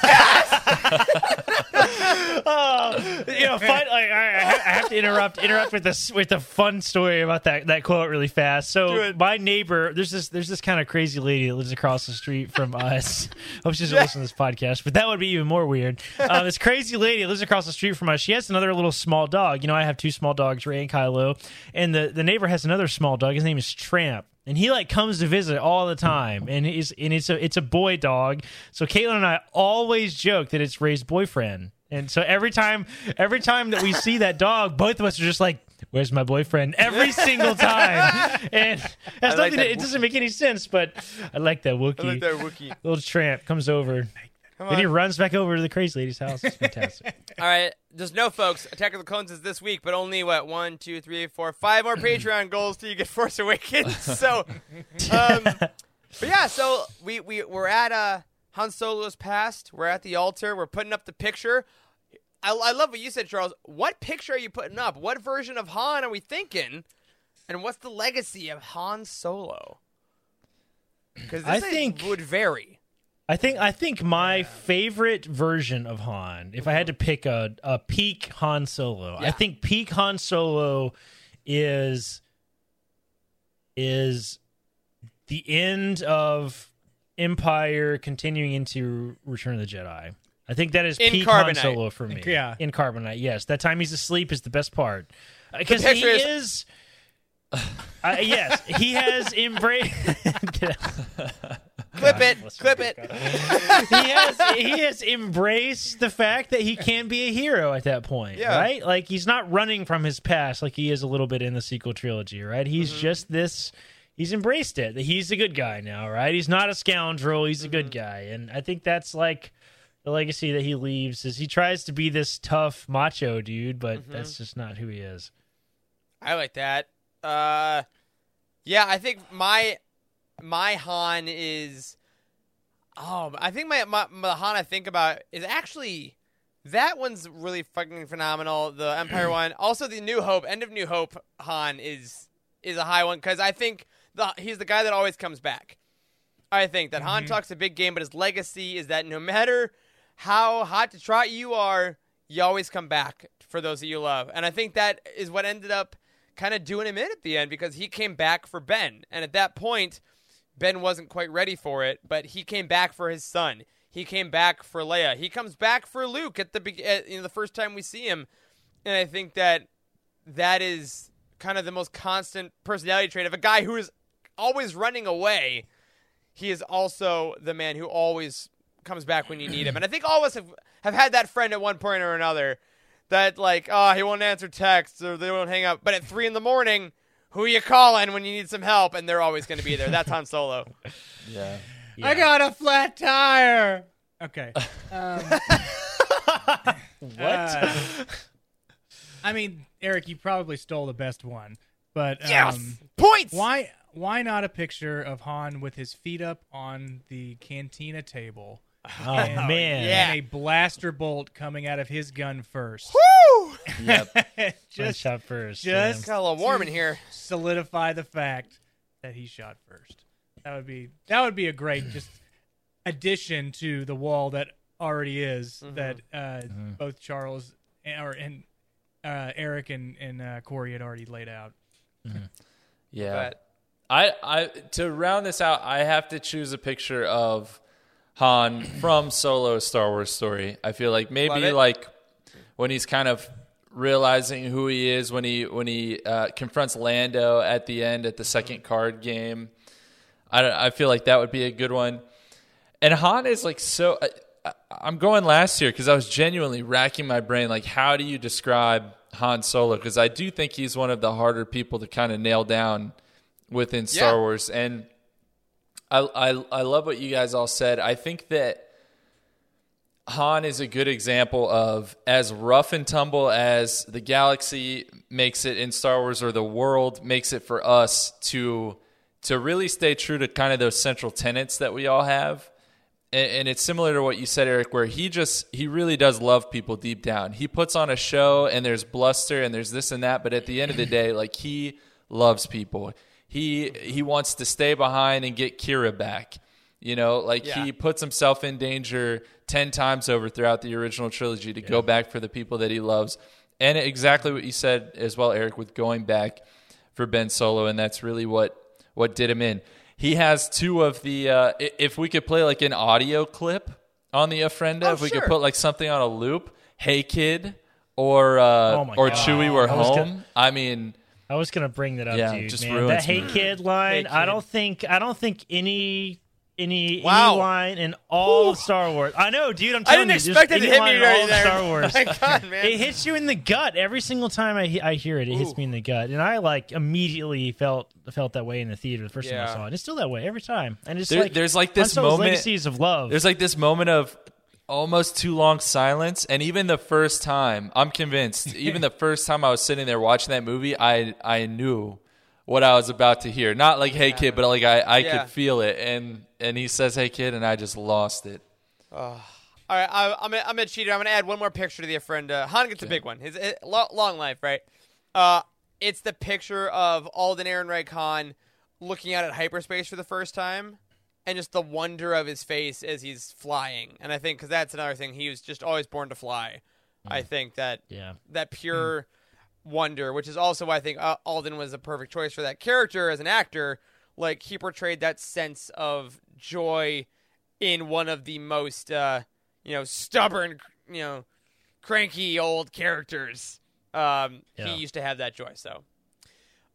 I have to interrupt with a fun story about that quote really fast. So my neighbor, there's this kind of crazy lady that lives across the street from us. Hope she doesn't listen to this podcast, but that would be even more weird. This crazy lady lives across the street from us. She has another little small dog. You know, I have two small dogs, Ray and Kylo, and the neighbor has another small dog. His name is Tramp. And he like comes to visit all the time, and it's a boy dog. So Caitlin and I always joke that it's Ray's boyfriend. And so every time that we see that dog, both of us are just like, "Where's my boyfriend?" Every single time. And that's like it doesn't make any sense, but I like that Wookiee. Little Tramp comes over. Then he runs back over to the crazy lady's house. It's fantastic. All right. Just know, folks, Attack of the Clones is this week, but only, 5 more Patreon goals till you get Force Awakens. So, so we're at Han Solo's past. We're at the altar. We're putting up the picture. I love what you said, Charles. What picture are you putting up? What version of Han are we thinking? And what's the legacy of Han Solo? Because I think would vary. I think my favorite version of Han, if I had to pick a peak Han Solo, I think peak Han Solo is the end of Empire continuing into Return of the Jedi. I think that is peak Han Solo for me. Yeah. In Carbonite, yes. That time he's asleep is the best part. Because he is... yes, he has embraced... Clip it. He has embraced the fact that he can be a hero at that point, right? Like, he's not running from his past like he is a little bit in the sequel trilogy, right? He's just this... He's embraced it. He's a good guy now, right? He's not a scoundrel. He's a good guy. And I think that's, like... The legacy that he leaves is he tries to be this tough macho dude, but that's just not who he is. I like that. Yeah, I think my Han is... Oh, I think my Han I think about is actually... That one's really fucking phenomenal, the Empire one. Also, the New Hope, End of New Hope Han is a high one, because I think he's the guy that always comes back. I think that Han talks a big game, but his legacy is that no matter... how hot to trot you are, you always come back for those that you love. And I think that is what ended up kind of doing him in at the end, because he came back for Ben. And at that point, Ben wasn't quite ready for it, but he came back for his son. He came back for Leia. He comes back for Luke the first time we see him. And I think that is kind of the most constant personality trait of a guy who is always running away. He is also the man who always comes back when you need him. And I think all of us have had that friend at one point or another that, like, oh, he won't answer texts or they won't hang up. But at 3 a.m, who you calling when you need some help? And they're always going to be there. That's Han Solo. Yeah. I got a flat tire. Okay. What? I mean, Eric, you probably stole the best one. But yes! Points! Why not a picture of Han with his feet up on the cantina table? Oh, man. Yeah. And a blaster bolt coming out of his gun first. Woo! Yep. Just shot first. Just got a little warm in here. Solidify the fact that he shot first. That would be a great just addition to the wall that already is that both Charles and Eric and Corey had already laid out. Mm-hmm. Yeah. But I to round this out, I have to choose a picture of Han from Solo: A Star Wars Story. I feel like maybe like when he's kind of realizing who he is, when he confronts Lando at the end at the second card game. I feel like that would be a good one. And Han is like so. I'm going last year because I was genuinely racking my brain. Like, how do you describe Han Solo? Because I do think he's one of the harder people to kind of nail down within Star Wars. And I love what you guys all said. I think that Han is a good example of, as rough and tumble as the galaxy makes it in Star Wars, or the world makes it for us, to really stay true to kind of those central tenets that we all have. And it's similar to what you said, Eric, where he really does love people deep down. He puts on a show and there's bluster and there's this and that, but at the end of the day, like, he loves people. He wants to stay behind and get Kira back. You know, like, he puts himself in danger 10 times over throughout the original trilogy to go back for the people that he loves. And exactly what you said as well, Eric, with going back for Ben Solo, and that's really what did him in. He has two of the if we could play like an audio clip on the Ofrenda, we could put like something on a loop, "Hey Kid" or "Chewie, we're home." I was gonna bring that up, dude. Just ruins that "Hey Kid" line. Hey, kid. I don't think any line in all of Star Wars. I know, dude. I'm telling you, I didn't expect it to hit me right there. Star Wars. My God, man. It hits you in the gut every single time I hear it. It hits me in the gut, and I like immediately felt that way in the theater the first time I saw it. It's still that way every time, and it's there's like this moment. Legacies of love. There's like this moment of almost too long silence, and even the first time, I'm convinced, even the first time I was sitting there watching that movie, I knew what I was about to hear. Not like "Hey Kid," but like I could feel it. And he says "Hey Kid," and I just lost it. All right, I'm a cheater. I'm gonna add one more picture to the Ofrenda. Han gets a big one. His long life, right? It's the picture of Alden Ehrenreich Han looking out at hyperspace for the first time. and just the wonder of his face as he's flying. And I think because that's another thing, he was just always born to fly. I think that that pure wonder, which is also why I think Alden was a perfect choice for that character as an actor. Like, he portrayed that sense of joy in one of the most, stubborn, cranky old characters. He used to have that joy. So,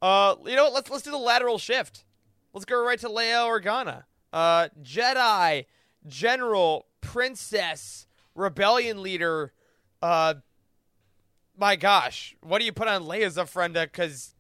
let's do the lateral shift. Let's go right to Leia Organa, Jedi, General, Princess, Rebellion Leader. My gosh, what do you put on Leia's Ofrenda? Because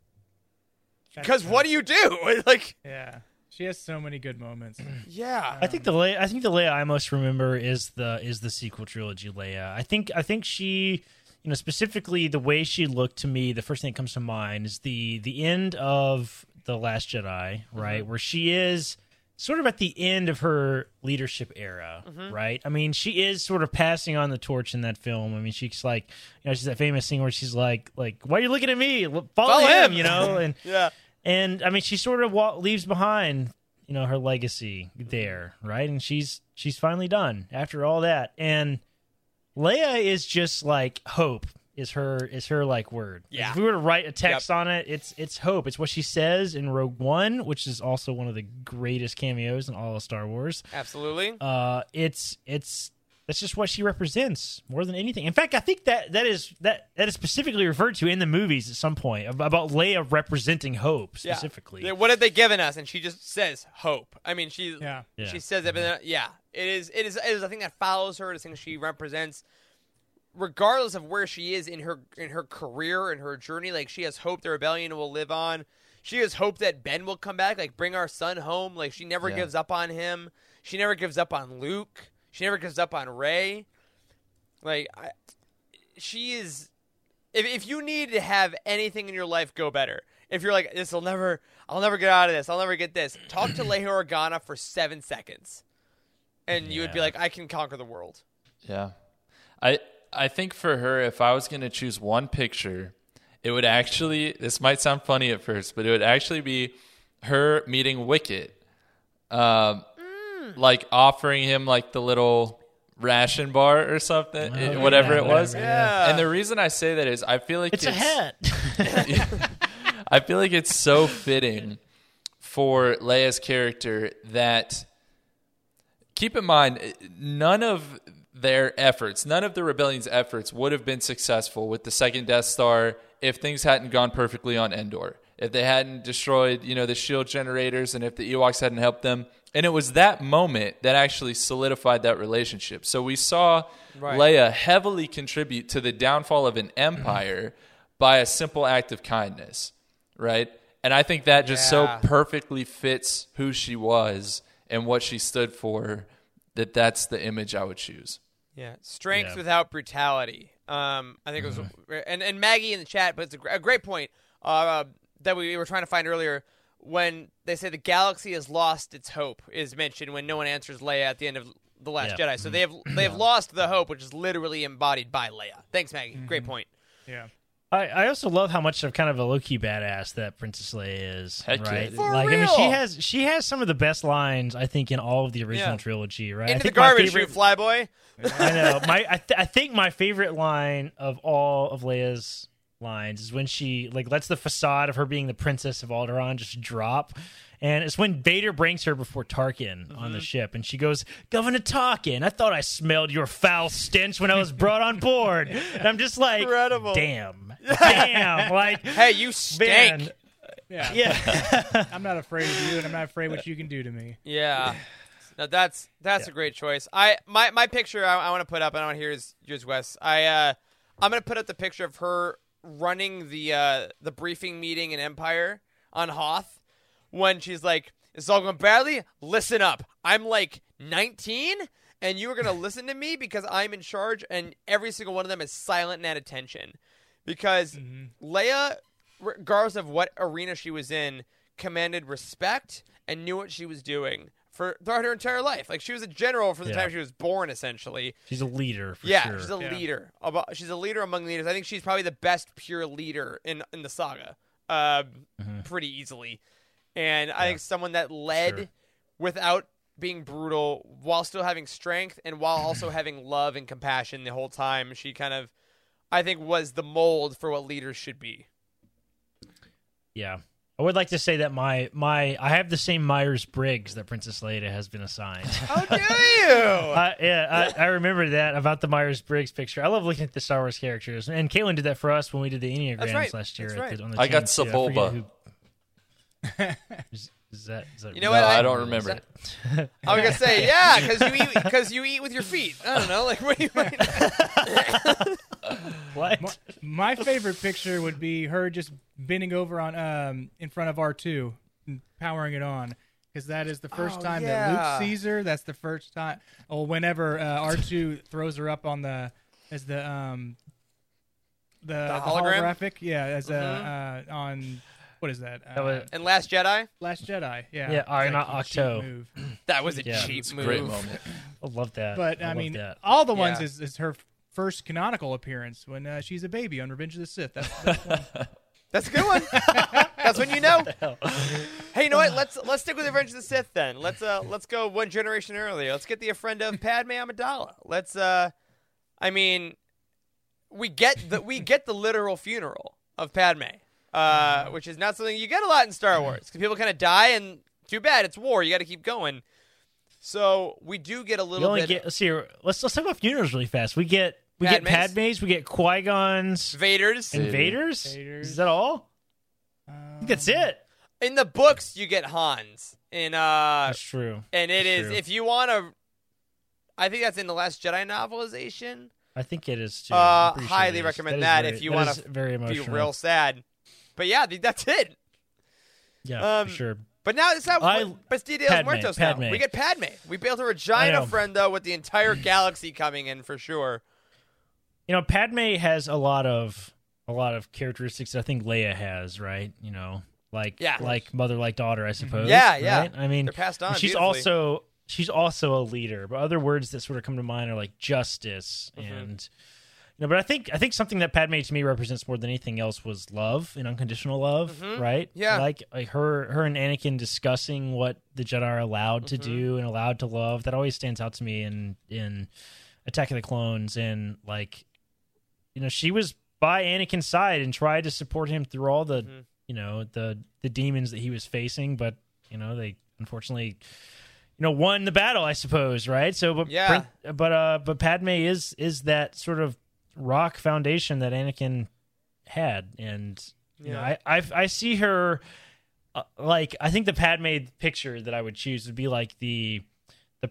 what do you do? Like, yeah, she has so many good moments. Yeah, I think the Leia I most remember is the sequel trilogy Leia. I think she, specifically the way she looked to me, the first thing that comes to mind is the end of The Last Jedi, right, where she is sort of at the end of her leadership era, right? I mean, she is sort of passing on the torch in that film. I mean, she's like, she's that famous thing where she's like, why are you looking at me? Follow him, And and I mean, she sort of leaves behind, her legacy there, right? And she's finally done after all that. And Leia is just like hope is her like word. Yeah. Like if we were to write a text on it, it's hope. It's what she says in Rogue One, which is also one of the greatest cameos in all of Star Wars. Absolutely. It's that's just what she represents more than anything. In fact, I think that is specifically referred to in the movies at some point about Leia representing hope specifically. Yeah. What have they given us? And she just says hope. I mean, she says it, but then, it is a thing that follows her, it's a thing she represents. Regardless of where she is in her career and her journey, like, she has hope the rebellion will live on. She has hope that Ben will come back, like, bring our son home. Like, she never gives up on him. She never gives up on Luke. She never gives up on Rey. Like, she is. If you need to have anything in your life go better, if you're like, I'll never get out of this. I'll never get this. Talk to Leia Organa for 7 seconds, and you would be like, I can conquer the world. Yeah, I think for her, if I was going to choose one picture, it would actually, this might sound funny at first, but it would actually be her meeting Wicket, like offering him like the little ration bar or something, whatever it was. Yeah. And the reason I say that is I feel like it's a hat. I feel like it's so fitting for Leia's character that, keep in mind, none of the rebellion's efforts would have been successful with the second Death Star if things hadn't gone perfectly on Endor, if they hadn't destroyed, the shield generators, and if the Ewoks hadn't helped them. And it was that moment that actually solidified that relationship. So we saw Leia heavily contribute to the downfall of an empire by a simple act of kindness, right? And I think that just so perfectly fits who she was and what she stood for, that's the image I would choose. Yeah, strength without brutality. I think it was, and Maggie in the chat, but it's a great point that we were trying to find earlier when they say the galaxy has lost its hope is mentioned when no one answers Leia at the end of The Last Jedi. So they have lost the hope, which is literally embodied by Leia. Thanks, Maggie. Mm-hmm. Great point. Yeah. I also love how much of kind of a low-key badass that Princess Leia is, right? For real. I mean, she has some of the best lines, I think, in all of the original trilogy, right? Into the garbage chute, Flyboy. I know. I think my favorite line of all of Leia's lines is when she like lets the facade of her being the princess of Alderaan just drop. And it's when Vader brings her before Tarkin on the ship, and she goes, "Governor Tarkin, I thought I smelled your foul stench when I was brought on board." And I'm just like, incredible. Damn. Like, hey, you stink. Man. Yeah. I'm not afraid of you, and I'm not afraid what you can do to me. Yeah. No, that's a great choice. My picture I want to put up, and I want to hear yours, Wes. I'm going to put up the picture of her running the briefing meeting in Empire on Hoth. When she's like, it's all going badly, listen up. I'm like 19, and you are going to listen to me because I'm in charge, and every single one of them is silent and at attention. Because Leia, regardless of what arena she was in, commanded respect and knew what she was doing throughout her entire life. Like, she was a general from the time she was born, essentially. She's a leader, for sure. Yeah, she's a leader. She's a leader among leaders. I think she's probably the best pure leader in the saga pretty easily. And I think someone that led without being brutal while still having strength and while also having love and compassion the whole time. She kind of, I think, was the mold for what leaders should be. Yeah. I would like to say that my I have the same Myers-Briggs that Princess Leia has been assigned. How dare you? I remember that about the Myers-Briggs picture. I love looking at the Star Wars characters. And Caitlin did that for us when we did the Enneagrams last year. Right. I got Sebulba. Is that you know what? I don't remember it. I was going to say, yeah, because you eat with your feet. I don't know. Like, what do you mean? What? My favorite picture would be her just bending over on in front of R2 and powering it on. Because that is the first time that Luke sees her. That's the first time. Or whenever R2 throws her up on the holographic. Yeah, on... What is that? And Last Jedi? Last Jedi, yeah. Yeah, not Octo. That was a cheap move. Great moment. I love that. But, I mean, all the ones is her first canonical appearance when she's a baby on Revenge of the Sith. That's one. That's a good one. That's when you know. Hey, you know what? Let's stick with Revenge of the Sith then. Let's go one generation earlier. Let's get the friend of Padme Amidala. Let's, we get the literal funeral of Padme. Which is not something you get a lot in Star Wars, because people kind of die, and too bad, it's war. You got to keep going. So we do get a little bit. Let's talk about funerals really fast. We get Padme's, we get Qui-Gon's, Vader's. Is that all? I think that's it. In the books, you get Han's. That's true. And that's true. If you want to, I think that's in the Last Jedi novelization. I think it is too. Highly recommend that if you want to be real sad. But yeah, that's it. Yeah, for sure. But now it's not Bastille de los Muertos now. We get Padme. We built her a giant friend, though, with the entire galaxy coming in for sure. You know, Padme has a lot of characteristics I think Leia has, right? You know, like mother, like daughter, I suppose. Yeah, yeah. Right? I mean, they're passed on. She's also a leader. But other words that sort of come to mind are like justice and. No, but I think something that Padme to me represents more than anything else was love and unconditional love, right? Yeah, like her and Anakin discussing what the Jedi are allowed to do and allowed to love. That always stands out to me in Attack of the Clones, and she was by Anakin's side and tried to support him through all the the demons that he was facing, but they unfortunately. Won the battle, I suppose, right? So, but Padme is that sort of rock foundation that Anakin had, and I see her I think the Padme picture that I would choose would be like the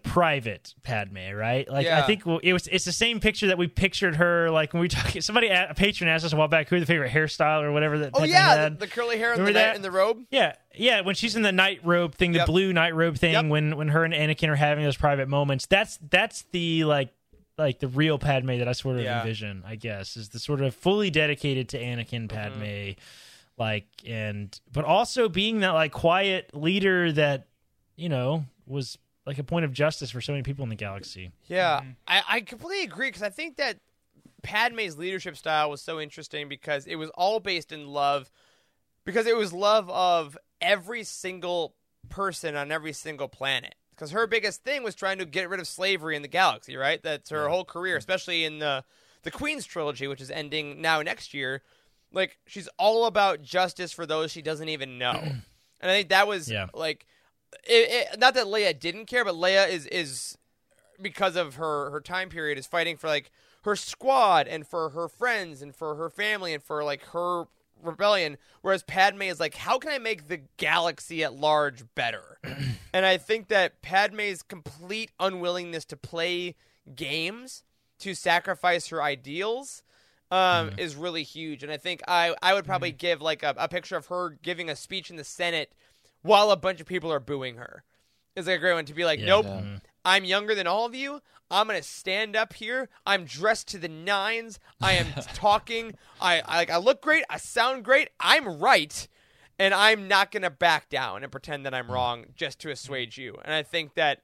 private Padme, right? Like I think it's the same picture that we pictured her like when we talk. Somebody a patron asked us a while back who the favorite hairstyle or whatever that. Oh yeah, had. The curly hair and the robe. Yeah. Yeah, when she's in the night robe thing, the blue night robe thing, when her and Anakin are having those private moments, that's the like the real Padme that I sort of envision, I guess, is the sort of fully dedicated to Anakin Padme, but also being that like quiet leader that was like a point of justice for so many people in the galaxy. Yeah, I completely agree, because I think that Padme's leadership style was so interesting because it was all based in love, because it was love of every single person on every single planet, because her biggest thing was trying to get rid of slavery in the galaxy, right? That's her whole career, especially in the Queen's trilogy, which is ending now next year. Like, she's all about justice for those she doesn't even know. And I think that was not that Leia didn't care, but Leia is because of her time period is fighting for like her squad and for her friends and for her family and for like her rebellion, whereas Padme is like, how can I make the galaxy at large better? And I think that Padme's complete unwillingness to play games, to sacrifice her ideals, is really huge. And I think I would probably give like a picture of her giving a speech in the Senate while a bunch of people are booing her. It's like a great one to be like, nope, I'm younger than all of you. I'm going to stand up here. I'm dressed to the nines. I am talking. I look great. I sound great. I'm right. And I'm not going to back down and pretend that I'm wrong just to assuage you. And I think that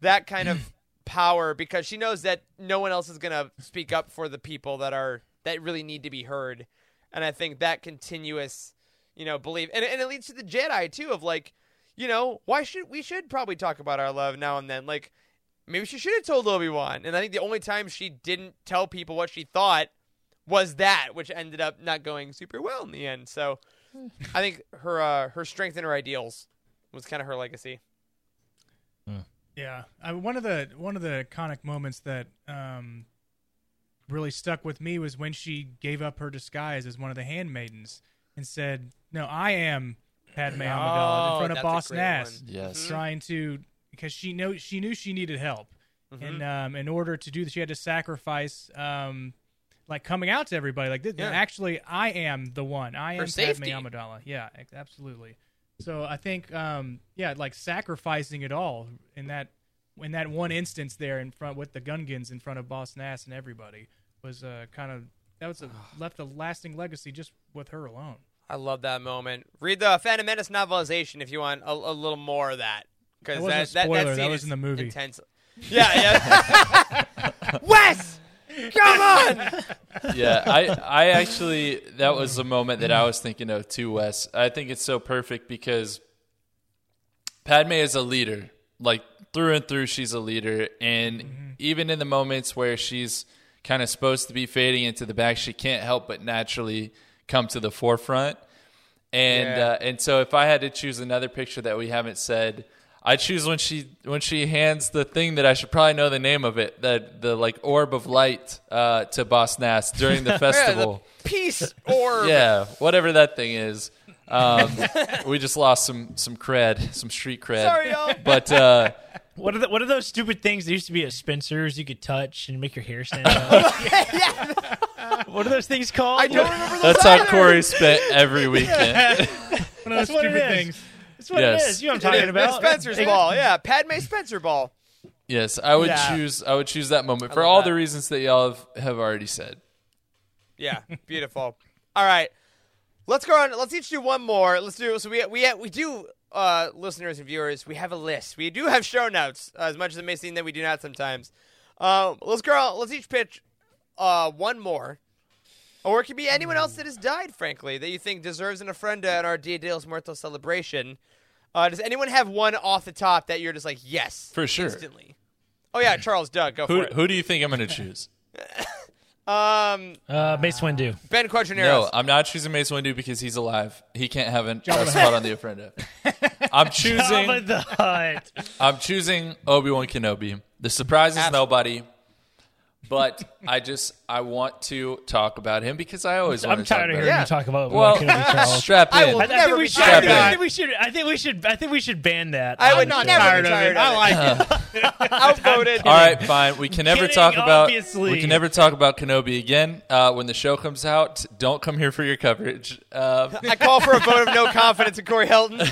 that kind of power, because she knows that no one else is going to speak up for the people that really need to be heard. And I think that continuous belief. And it leads to the Jedi, too, of like, you know, why should we should probably talk about our love now and then. Like, maybe she should have told Obi-Wan. And I think the only time she didn't tell people what she thought was that, which ended up not going super well in the end. So I think her strength and her ideals was kind of her legacy. Yeah. One of the iconic moments that really stuck with me was when she gave up her disguise as one of the handmaidens and said, "No, I am Padme Amidala," in front of Boss Nass, yes, trying to, because she knew she needed help, mm-hmm. and in order to do that, she had to sacrifice, like coming out to everybody, like this, yeah. Actually, I am the one. I am her Padme safety. Amidala. Yeah, absolutely. So I think, like sacrificing it all in that one instance there in front with the Gungans in front of Boss Nass and everybody was left a lasting legacy just with her alone. I love that moment. Read the Phantom Menace novelization if you want a little more of that. Because that was in the movie. Intense. Yeah. Wes, come on. Yeah, I actually, that was the moment that I was thinking of too, Wes. I think it's so perfect because Padme is a leader. Like, through and through, she's a leader. And even in the moments where she's kind of supposed to be fading into the back, she can't help but naturally come to the forefront. And and so if I had to choose another picture that we haven't said, I choose when she hands the thing that I should probably know the name of it, the like orb of light to Boss Nass during the festival. Yeah, the peace orb. Yeah, whatever that thing is. We just lost some cred, some street cred. Sorry, y'all. But what are those stupid things that used to be at Spencer's you could touch and make your hair stand up? Yeah. What are those things called? I don't remember those. That's either. How Corey spent every weekend. One of those stupid things. That's what it is. You know what I'm talking about. Spencer's ball. Yeah, Padme Spencer ball. Yes, I would choose. I would choose that moment for all the reasons that y'all have already said. Yeah, beautiful. All right, let's go on. Let's each do one more. Let's do. So we do listeners and viewers. We have a list. We do have show notes. As much as it may seem that we do not sometimes. Let's go on. Let's each pitch one more. Or it could be anyone else that has died, frankly, that you think deserves an ofrenda in our Dia de los Muertos celebration. Does anyone have one off the top that you're just like, yes, for sure, instantly? Oh yeah, Charles, Doug, go for it. Who do you think I'm going to choose? Mace Windu. Ben Quadraneros. No, I'm not choosing Mace Windu because he's alive. He can't have a spot on the ofrenda. I'm choosing. Jabba the Hutt. I'm choosing Obi-Wan Kenobi. The surprise is nobody. But I want to talk about him because I always want to talk about him. I'm tired of hearing you talk about Obi-Wan Kenobi, Charles. Strap in. I think we should ban that. I would not tired of it. I like it. Outvoted. All right, fine. We can never talk about Kenobi again. When the show comes out, don't come here for your coverage. I call for a vote of no confidence in Corey Helton.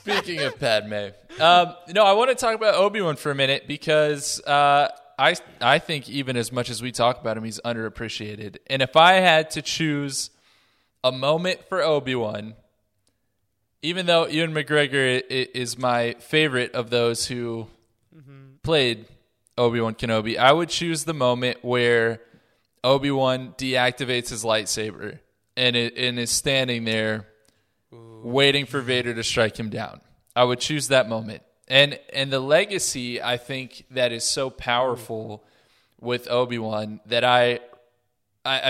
Speaking of Padme, I want to talk about Obi-Wan for a minute because I think even as much as we talk about him, he's underappreciated. And if I had to choose a moment for Obi-Wan, even though Ewan McGregor is my favorite of those who played Obi-Wan Kenobi, I would choose the moment where Obi-Wan deactivates his lightsaber and is standing there waiting for Vader to strike him down. I would choose that moment. And the legacy, I think, that is so powerful with Obi-Wan that I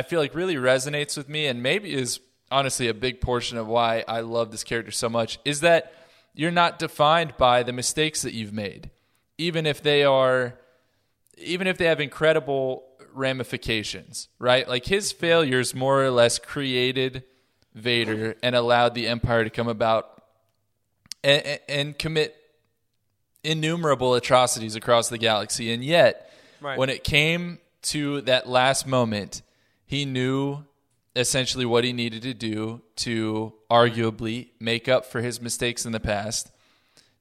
feel like really resonates with me and maybe is honestly a big portion of why I love this character so much, is that you're not defined by the mistakes that you've made, even if they have incredible ramifications, right? Like his failures more or less created Vader and allowed the Empire to come about and commit innumerable atrocities across the galaxy. And yet, when it came to that last moment, he knew essentially what he needed to do to arguably make up for his mistakes in the past,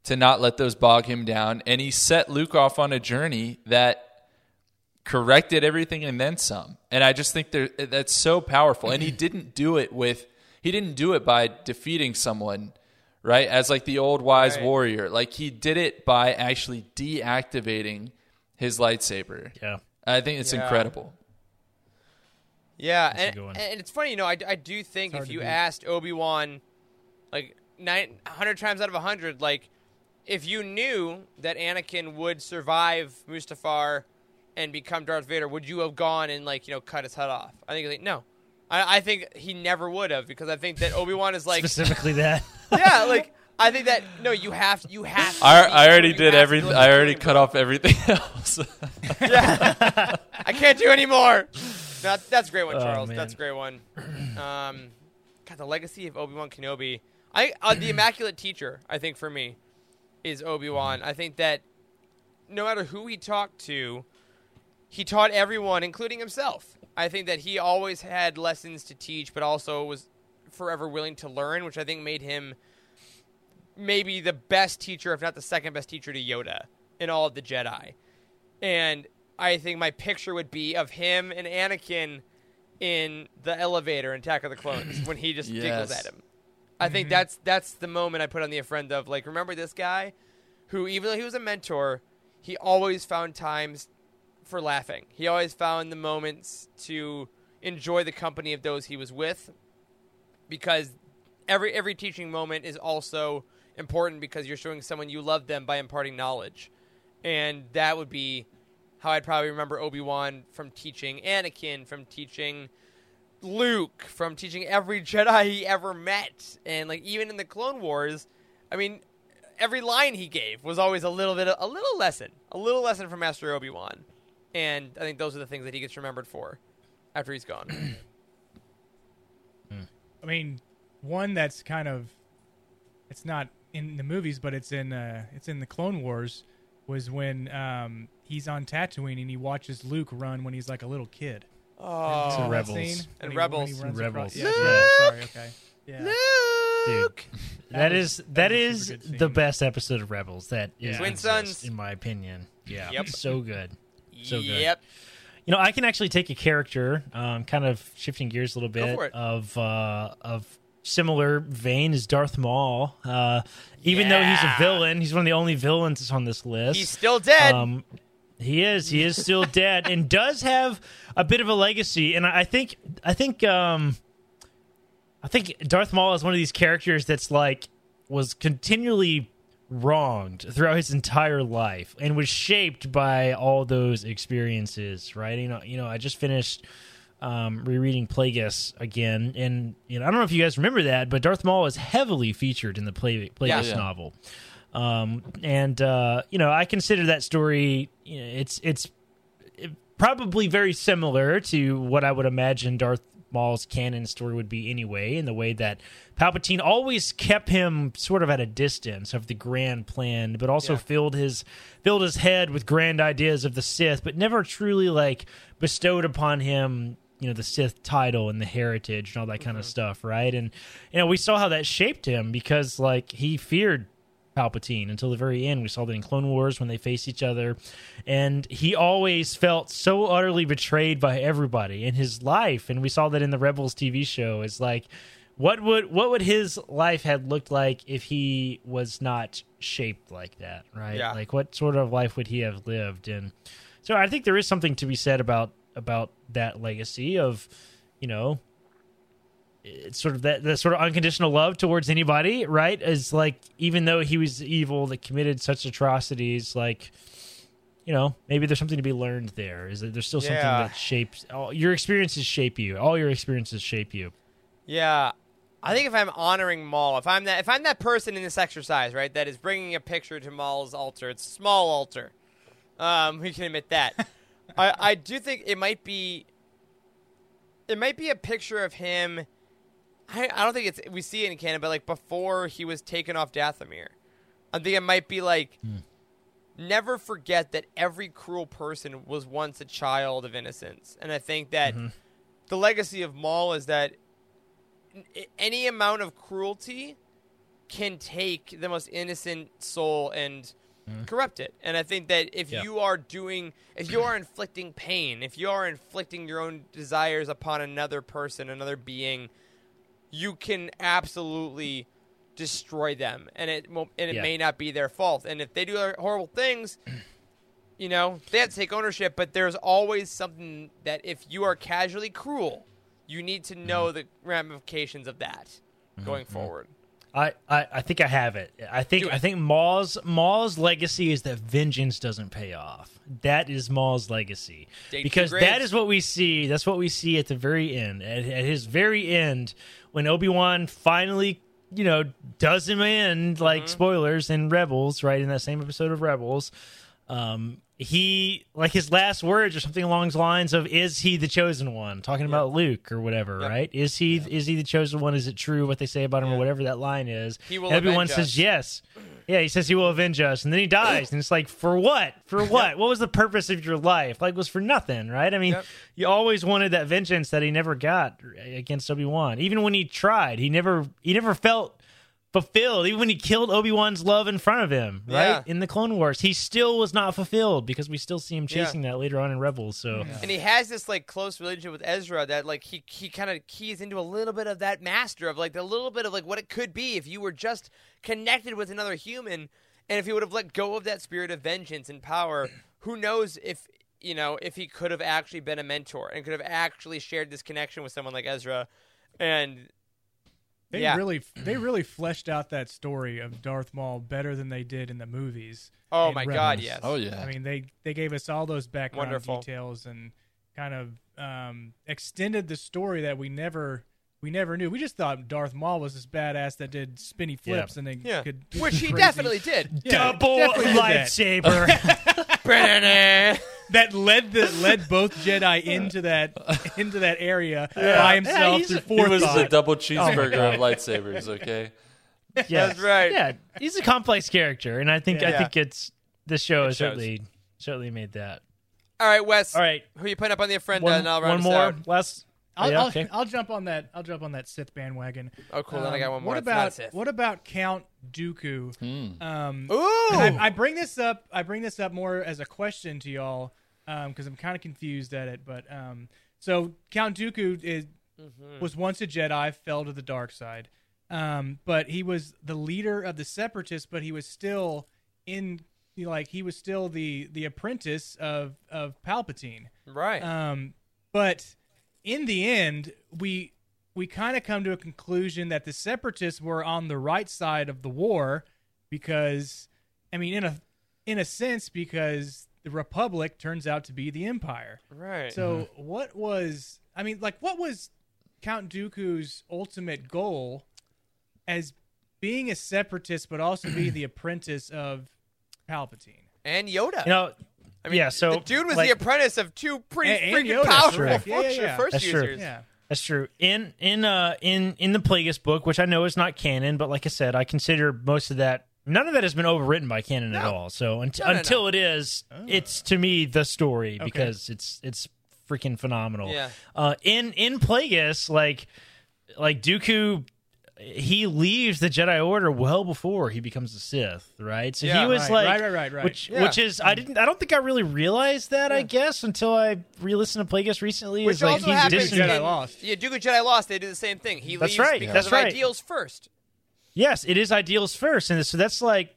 to not let those bog him down. And he set Luke off on a journey that corrected everything and then some. And I just think that's so powerful. And he didn't do it by defeating someone, right? As like the old wise warrior. Like he did it by actually deactivating his lightsaber. Yeah. I think it's incredible. Yeah, and it's funny, you know, I do think if you asked Obi-Wan, like, 100 times out of 100, like, if you knew that Anakin would survive Mustafar and become Darth Vader, would you have gone and, like, you know, cut his head off? I think, like, no. I think he never would have, because I think that Obi-Wan is, like... Specifically that. Yeah, like... I think that no, you have to. I already did everything. I already cut off everything else. Yeah, I can't do anymore. No, that's a great one, Charles. Man. That's a great one. God, the legacy of Obi-Wan Kenobi. The immaculate teacher. I think for me is Obi-Wan. I think that no matter who he talked to, he taught everyone, including himself. I think that he always had lessons to teach, but also was forever willing to learn, which I think made him maybe the best teacher, if not the second best teacher to Yoda in all of the Jedi. And I think my picture would be of him and Anakin in the elevator in Attack of the Clones when he just diggles at him. I think that's the moment I put on the friend of, like, remember this guy who, even though he was a mentor, he always found times for laughing. He always found the moments to enjoy the company of those he was with, because every teaching moment is also important, because you're showing someone you love them by imparting knowledge. And that would be how I'd probably remember Obi-Wan, from teaching Anakin, from teaching Luke, from teaching every Jedi he ever met. And, like, even in the Clone Wars, I mean, every line he gave was always a little lesson from Master Obi-Wan. And I think those are the things that he gets remembered for after he's gone. I mean, one that's kind of, it's not in the movies, but it's in the Clone Wars, was when he's on Tatooine and he watches Luke run when he's like a little kid. Oh, it's a Rebels. And Rebels. Yeah, sorry, okay. Yeah. Luke. Dude, that is the best episode of Rebels that is Twin Sons, in my opinion. Yeah. Yep. So good. Yep. You know, I can actually take a character, kind of shifting gears a little bit, of similar vein is Darth Maul. Even though he's a villain, he's one of the only villains on this list. He's still dead. He is still dead, and does have a bit of a legacy. And I think Darth Maul is one of these characters that's like was continually wronged throughout his entire life, and was shaped by all those experiences. Right? You know, I just finished rereading Plagueis again, and you know, I don't know if you guys remember that, but Darth Maul is heavily featured in the Plagueis novel, and you know, I consider that story, you know, it's probably very similar to what I would imagine Darth Maul's canon story would be anyway, in the way that Palpatine always kept him sort of at a distance of the grand plan, but also filled his head with grand ideas of the Sith, but never truly like bestowed upon him, you know, the Sith title and the heritage and all that kind of stuff, right? And, you know, we saw how that shaped him, because, like, he feared Palpatine until the very end. We saw that in Clone Wars when they faced each other. And he always felt so utterly betrayed by everybody in his life. And we saw that in the Rebels TV show. It's like, what would his life have looked like if he was not shaped like that, right? Yeah. Like, what sort of life would he have lived? And so I think there is something to be said about that legacy of, you know, it's sort of that sort of unconditional love towards anybody, right? Is like, even though he was evil, that committed such atrocities, like, you know, maybe there's something to be learned there. Is that there's still something that shapes your experiences shape you. All your experiences shape you. Yeah. I think if I'm honoring Maul, if I'm that person in this exercise, right, that is bringing a picture to Maul's altar, it's a small altar. We can admit that. I do think it might be a picture of him. I don't think we see it in canon, but like before he was taken off Dathomir. I think it might be like, never forget that every cruel person was once a child of innocence. And I think that the legacy of Maul is that any amount of cruelty can take the most innocent soul and corrupt it. And I think that if you are inflicting pain, if you are inflicting your own desires upon another person, another being, you can absolutely destroy them, and it may not be their fault. And if they do horrible things, you know, they have to take ownership. But there's always something that if you are casually cruel, you need to know the ramifications of that going forward. I think I have it. I think Maul's legacy is that vengeance doesn't pay off. That is Maul's legacy. Because that is what we see. That's what we see at the very end. At his very end, when Obi-Wan finally, you know, does him in, like, spoilers, in Rebels, right, in that same episode of Rebels, he, like, his last words or something along the lines of, is he the chosen one? Talking about Luke or whatever, right? Is he the chosen one? Is it true what they say about him or whatever that line is? Everyone says yes. Yeah, he says he will avenge us. And then he dies. And it's like, for what? For what? What was the purpose of your life? Like, it was for nothing, right? I mean, you always wanted that vengeance that he never got against Obi-Wan. Even when he tried, he never felt fulfilled, even when he killed Obi-Wan's love in front of him, right? Yeah. In the Clone Wars, he still was not fulfilled because we still see him chasing that later on in Rebels. So, and he has this like close relationship with Ezra that like he kind of keys into a little bit of that master of like the little bit of like what it could be if you were just connected with another human, and if he would have let go of that spirit of vengeance and power, who knows if he could have actually been a mentor and could have actually shared this connection with someone like Ezra, and. They really fleshed out that story of Darth Maul better than they did in the movies. Oh my Rebels. God, yes. Oh yeah. I mean, they gave us all those background details and kind of extended the story that we never knew. We just thought Darth Maul was this badass that did spinny flips and they could do which he definitely did. Yeah, double lightsaber. That led both Jedi into that area by himself through forethought. It was a double cheeseburger of lightsabers, okay? Yes. That's right. Yeah, he's a complex character, and I think it's the show has certainly made that. All right, Wes. All right, who are you putting up on the ofrenda? And I'll run one more. Wes. I'll jump on that. I'll jump on that Sith bandwagon. Oh, cool. Then I got one more. What about Count Dooku? Ooh. I bring this up more as a question to y'all because I'm kind of confused at it. But so Count Dooku was once a Jedi, fell to the dark side, but he was the leader of the Separatists. But he was still the apprentice of Palpatine. Right. But in the end, we kind of come to a conclusion that the Separatists were on the right side of the war because, I mean, in a sense, because the Republic turns out to be the Empire. Right. So what was Count Dooku's ultimate goal as being a Separatist, but also be the apprentice of Palpatine? And Yoda. You know, I mean, so, the dude was like, the apprentice of two pretty freaking powerful Force users. True. Yeah. That's true. In the Plagueis book, which I know is not canon, but like I said, I consider most of that. None of that has been overwritten by canon at all. So until it is, it's to me the story because it's freaking phenomenal. Yeah. In Plagueis, like Dooku, he leaves the Jedi Order well before he becomes a Sith, right? So he was right. Which is I don't think I really realized that I guess until I re-listened to Plagueis recently. Which is also like he's Jedi Lost. Yeah, Dooku Jedi Lost. They do the same thing. He leaves because of ideals first. Yes, it is ideals first, and so that's what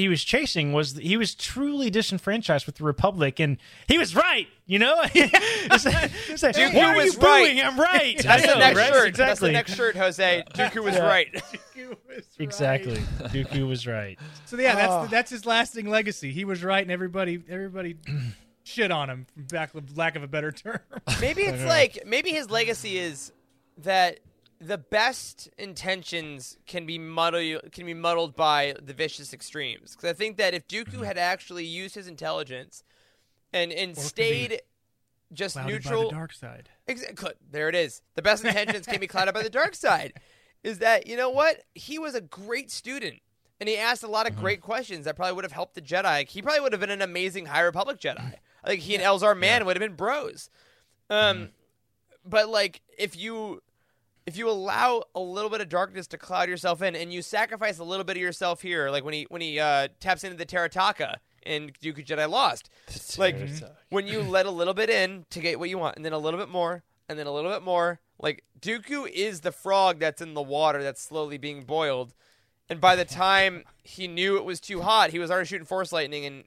he was chasing. Was he was truly disenfranchised with the Republic, and he was right. You know, it's like, Dooku what was right. I'm right. That's the next shirt. Exactly. That's the next shirt, Jose. Dooku was right. Dooku was exactly. Right. Dooku was right. So yeah, that's his lasting legacy. He was right, and everybody shit on him, for lack of a better term. Maybe it's like his legacy is that the best intentions can be muddled by the vicious extremes. Because I think that if Dooku had actually used his intelligence and stayed just neutral, by the dark side. Exactly. There it is. The best intentions can be clouded by the dark side. Is that, you know what? He was a great student, and he asked a lot of great questions that probably would have helped the Jedi. He probably would have been an amazing High Republic Jedi. I think he and Elzar Mann would have been bros. But like if you allow a little bit of darkness to cloud yourself in, and you sacrifice a little bit of yourself here, like when he taps into the Terataka in Dooku Jedi Lost, like when you let a little bit in to get what you want, and then a little bit more, and then a little bit more. Like Dooku is the frog that's in the water that's slowly being boiled, and by the time he knew it was too hot, he was already shooting Force lightning. And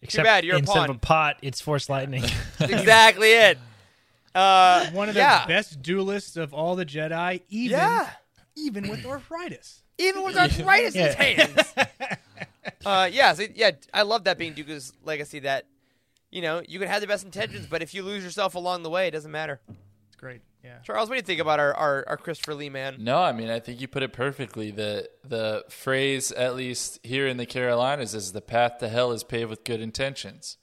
except too bad, you're a pawn. Instead of a pot, it's Force lightning. That's exactly it. One of the best duelists of all the Jedi, even with arthritis. Even with arthritis in his hands. I love that being Dooku's legacy, that, you know, you can have the best intentions, but if you lose yourself along the way, it doesn't matter. It's great. Yeah. Charles, what do you think about our Christopher Lee man? No, I mean, I think you put it perfectly. The phrase, at least here in the Carolinas, is the path to hell is paved with good intentions,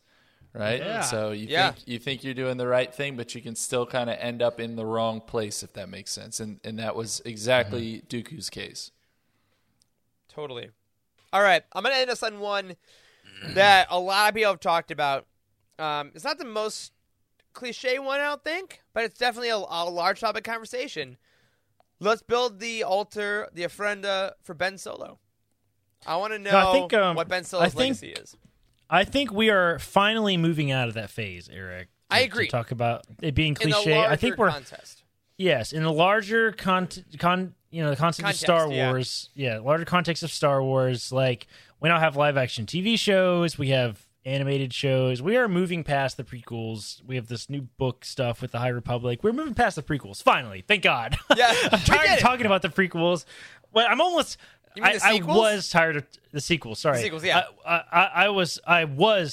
right? Yeah. So you think you're doing the right thing, but you can still kind of end up in the wrong place, if that makes sense. And that was exactly Dooku's case. Totally. All right, I'm going to end us on one that a lot of people have talked about. It's not the most cliche one, I don't think, but it's definitely a large topic conversation. Let's build the altar, the ofrenda for Ben Solo. I want to know what Ben Solo's legacy is. I think we are finally moving out of that phase, Eric. I agree. To talk about it being cliche. I think we're contest. Yes, in the larger context of Star Wars. Yeah, larger context of Star Wars. Like, we now have live action TV shows. We have animated shows. We are moving past the prequels. We have this new book stuff with the High Republic. We're moving past the prequels. Finally. Thank God. Yeah, I'm tired of talking about the prequels. Well, I'm almost... I was tired of the sequels. Sorry. The sequels, yeah. I was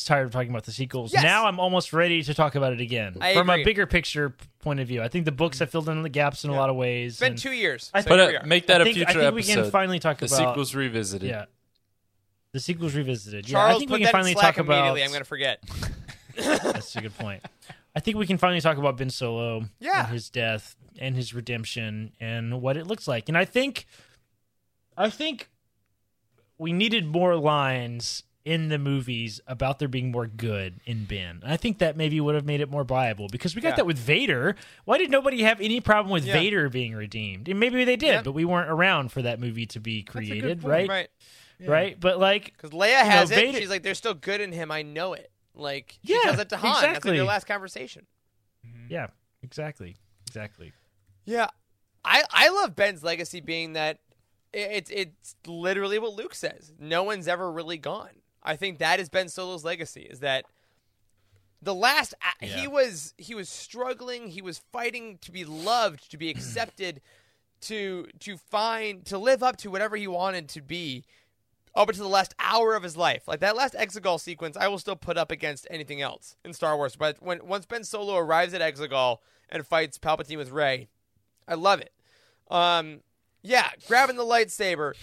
tired of talking about the sequels. Yes. Now I'm almost ready to talk about it again. From a bigger picture point of view. I think the books have filled in the gaps in a lot of ways. It's been 2 years. Make that a future episode. We can finally talk about... The sequels revisited. Yeah. The sequel's revisited. Charles, yeah, I think we can finally talk about. I'm going to forget. That's a good point. I think we can finally talk about Ben Solo and his death and his redemption and what it looks like. And I think we needed more lines in the movies about there being more good in Ben. I think that maybe would have made it more viable, because we got that with Vader. Why did nobody have any problem with Vader being redeemed? And maybe they did, but we weren't around for that movie to be created. That's a good point, right? Yeah. Right, but like, because Leia has Vader, she's like, "There's still good in him. I know it." Like, she tells it to Han. Exactly. That's like their last conversation. Mm-hmm. Yeah, exactly. Yeah, I love Ben's legacy being that it's literally what Luke says. No one's ever really gone. I think that is Ben Solo's legacy. Is that the last? He was struggling. He was fighting to be loved, to be accepted, to live up to whatever he wanted to be. Up until the last hour of his life. Like, that last Exegol sequence, I will still put up against anything else in Star Wars. But once Ben Solo arrives at Exegol and fights Palpatine with Rey, I love it. Grabbing the lightsaber,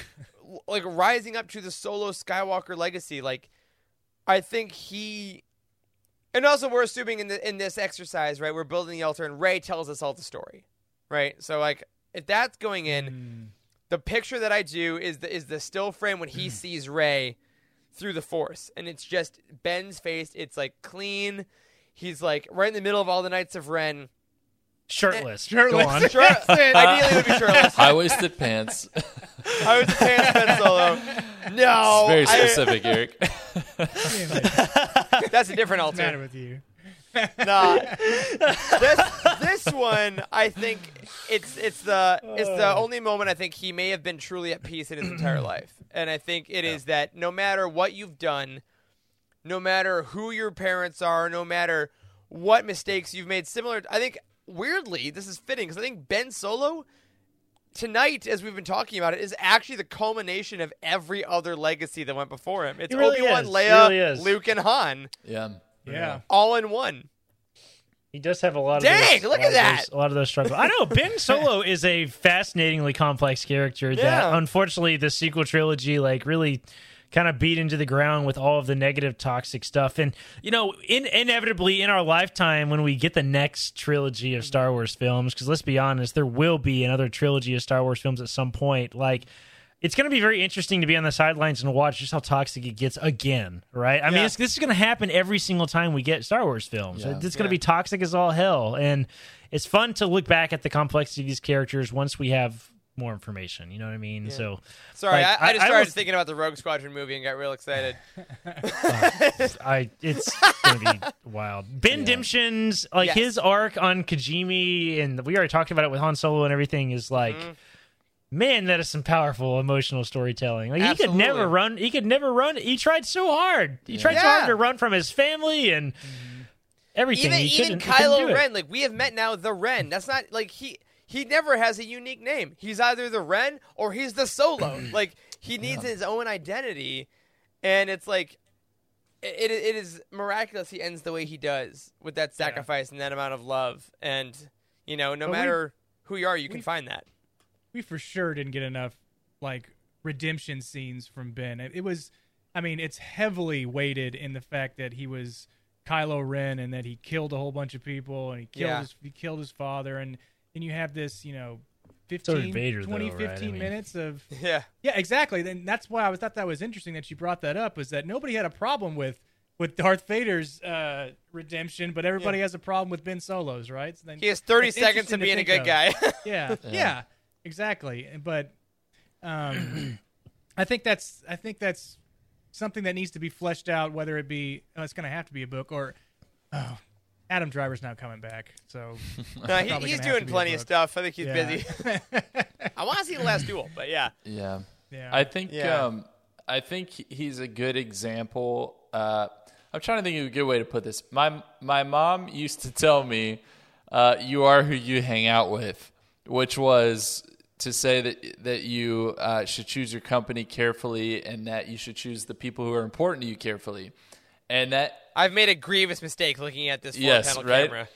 like, rising up to the Solo Skywalker legacy. Like, I think he... And also, we're assuming in this exercise, right, we're building the altar, and Rey tells us all the story, right? So, like, if that's going in... The picture that I do is the still frame when he sees Rey through the Force. And it's just Ben's face. It's, like, clean. He's, like, right in the middle of all the Knights of Ren. Shirtless. Go on. Ideally, it would be shirtless. High-waisted pants. High-waisted pants, Ben Solo. No. It's very specific, Eric. That's a different altar. What's the matter with you? Nah. This one, I think it's the only moment I think he may have been truly at peace in his entire life. And I think it is that no matter what you've done, no matter who your parents are, no matter what mistakes you've made, I think, weirdly, this is fitting, because I think Ben Solo, tonight, as we've been talking about it, is actually the culmination of every other legacy that went before him. It's really Obi-Wan, Leia, Luke, and Han. Yeah. All in one. He does have a lot of a lot of those struggles. I know, Ben Solo is a fascinatingly complex character that, unfortunately, the sequel trilogy really kind of beat into the ground with all of the negative, toxic stuff. And, you know, inevitably in our lifetime, when we get the next trilogy of Star Wars films, because let's be honest, there will be another trilogy of Star Wars films at some point, it's going to be very interesting to be on the sidelines and watch just how toxic it gets again, right? I mean, this is going to happen every single time we get Star Wars films. Yeah. It's going to be toxic as all hell, and it's fun to look back at the complexity of these characters once we have more information. You know what I mean? Yeah. So, sorry, I just started thinking about the Rogue Squadron movie and got real excited. It's going to be wild. Ben Dimshin's his arc on Kijimi, and we already talked about it with Han Solo and everything, is like. Mm-hmm. Man, that is some powerful emotional storytelling. Absolutely. He could never run. He tried so hard. He tried so hard to run from his family, and everything. Even Kylo Ren, like we have met now the Ren. That's not like he never has a unique name. He's either the Ren or he's the Solo. Like he needs his own identity, and it's like it is miraculous he ends the way he does with that sacrifice and that amount of love. And you know, no matter who you are, you can find that. We for sure didn't get enough like redemption scenes from Ben. It was, I mean, it's heavily weighted in the fact that he was Kylo Ren and that he killed a whole bunch of people and he killed his father, and you have this, you know, 15 minutes of exactly. Then that's why I thought that was interesting that you brought that up, was that nobody had a problem with Darth Vader's redemption, but everybody has a problem with Ben Solo's, right? So then he has 30 seconds of being a good guy. Yeah, exactly. But I think that's something that needs to be fleshed out, whether it be it's going to have to be a book or Adam Driver's not coming back, so no, he's doing plenty of stuff. I think he's busy. I want to see The Last Duel, but I think he's a good example. I'm trying to think of a good way to put this. My mom used to tell me, "You are who you hang out with," which was to say that you should choose your company carefully, and that you should choose the people who are important to you carefully. And that I've made a grievous mistake looking at this four-panel camera.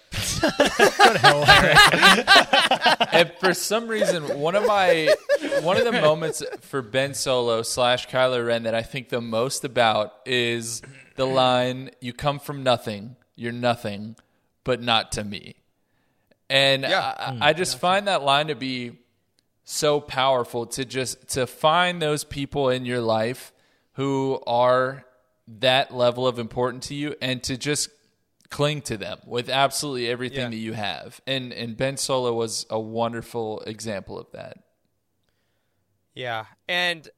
And for some reason, one of the moments for Ben Solo / Kylo Ren that I think the most about is the line, "You come from nothing, you're nothing, but not to me." And I just find that line to be so powerful, to find those people in your life who are that level of important to you, and to just cling to them with absolutely everything that you have. And Ben Solo was a wonderful example of that. Yeah. And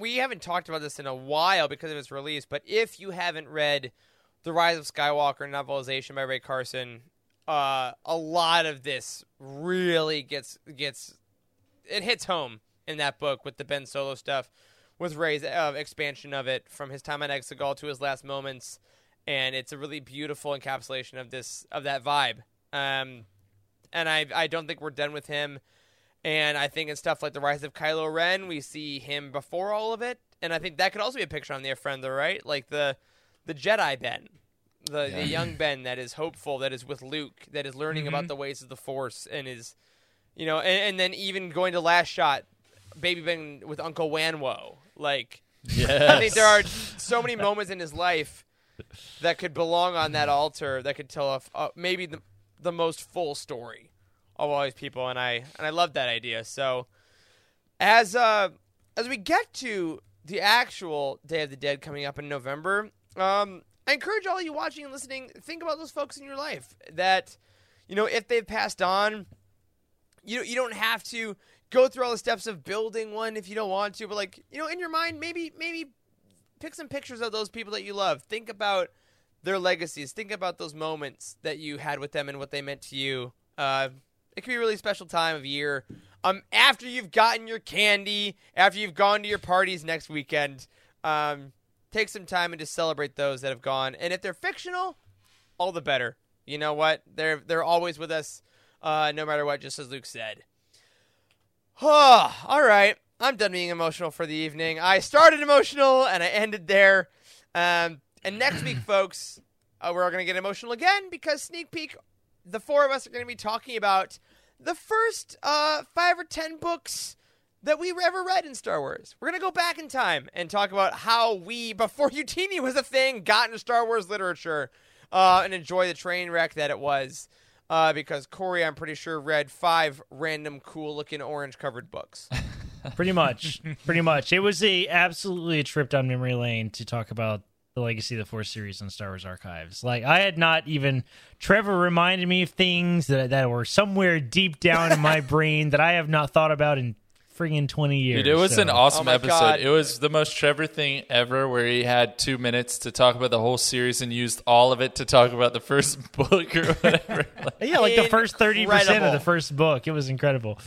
we haven't talked about this in a while because of its release, but if you haven't read The Rise of Skywalker novelization by Ray Carson, a lot of this really gets it hits home in that book with the Ben Solo stuff, with Ray's expansion of it from his time on Exegol to his last moments. And it's a really beautiful encapsulation of that vibe. And I don't think we're done with him. And I think in stuff like The Rise of Kylo Ren, we see him before all of it. And I think that could also be a picture on there, friend, though, right? Like the Jedi Ben, the young Ben that is hopeful, that is with Luke, that is learning about the ways of the Force, and is... You know, and then even going to Last Shot, Baby Ben with Uncle Wanwo. Like, I think there are so many moments in his life that could belong on that altar, that could tell maybe the most full story of all these people. And I love that idea. So as we get to the actual Day of the Dead coming up in November, I encourage all you watching and listening, think about those folks in your life that, you know, if they've passed on. You don't have to go through all the steps of building one if you don't want to, but like, you know, in your mind, maybe pick some pictures of those people that you love. Think about their legacies. Think about those moments that you had with them and what they meant to you. It can be a really special time of year. After you've gotten your candy, after you've gone to your parties next weekend, take some time and just celebrate those that have gone. And if they're fictional, all the better. You know what? They're always with us. No matter what, just as Luke said. Oh, all right. I'm done being emotional for the evening. I started emotional, and I ended there. And next week, folks, we're going to get emotional again because, sneak peek, the four of us are going to be talking about the first 5 or 10 books that we ever read in Star Wars. We're going to go back in time and talk about how we, before Youtini was a thing, got into Star Wars literature and enjoy the train wreck that it was. Because Corey, I'm pretty sure, read 5 random cool-looking orange-covered books. Pretty much. It was absolutely a trip down memory lane to talk about the Legacy of the Force series on Star Wars Archives. Like, I had not even... Trevor reminded me of things that were somewhere deep down in my brain that I have not thought about in friggin' 20 years. Dude, it was an awesome episode. God. It was the most Trevor thing ever, where he had 2 minutes to talk about the whole series and used all of it to talk about the first book or whatever. The first 30% of the first book. It was incredible.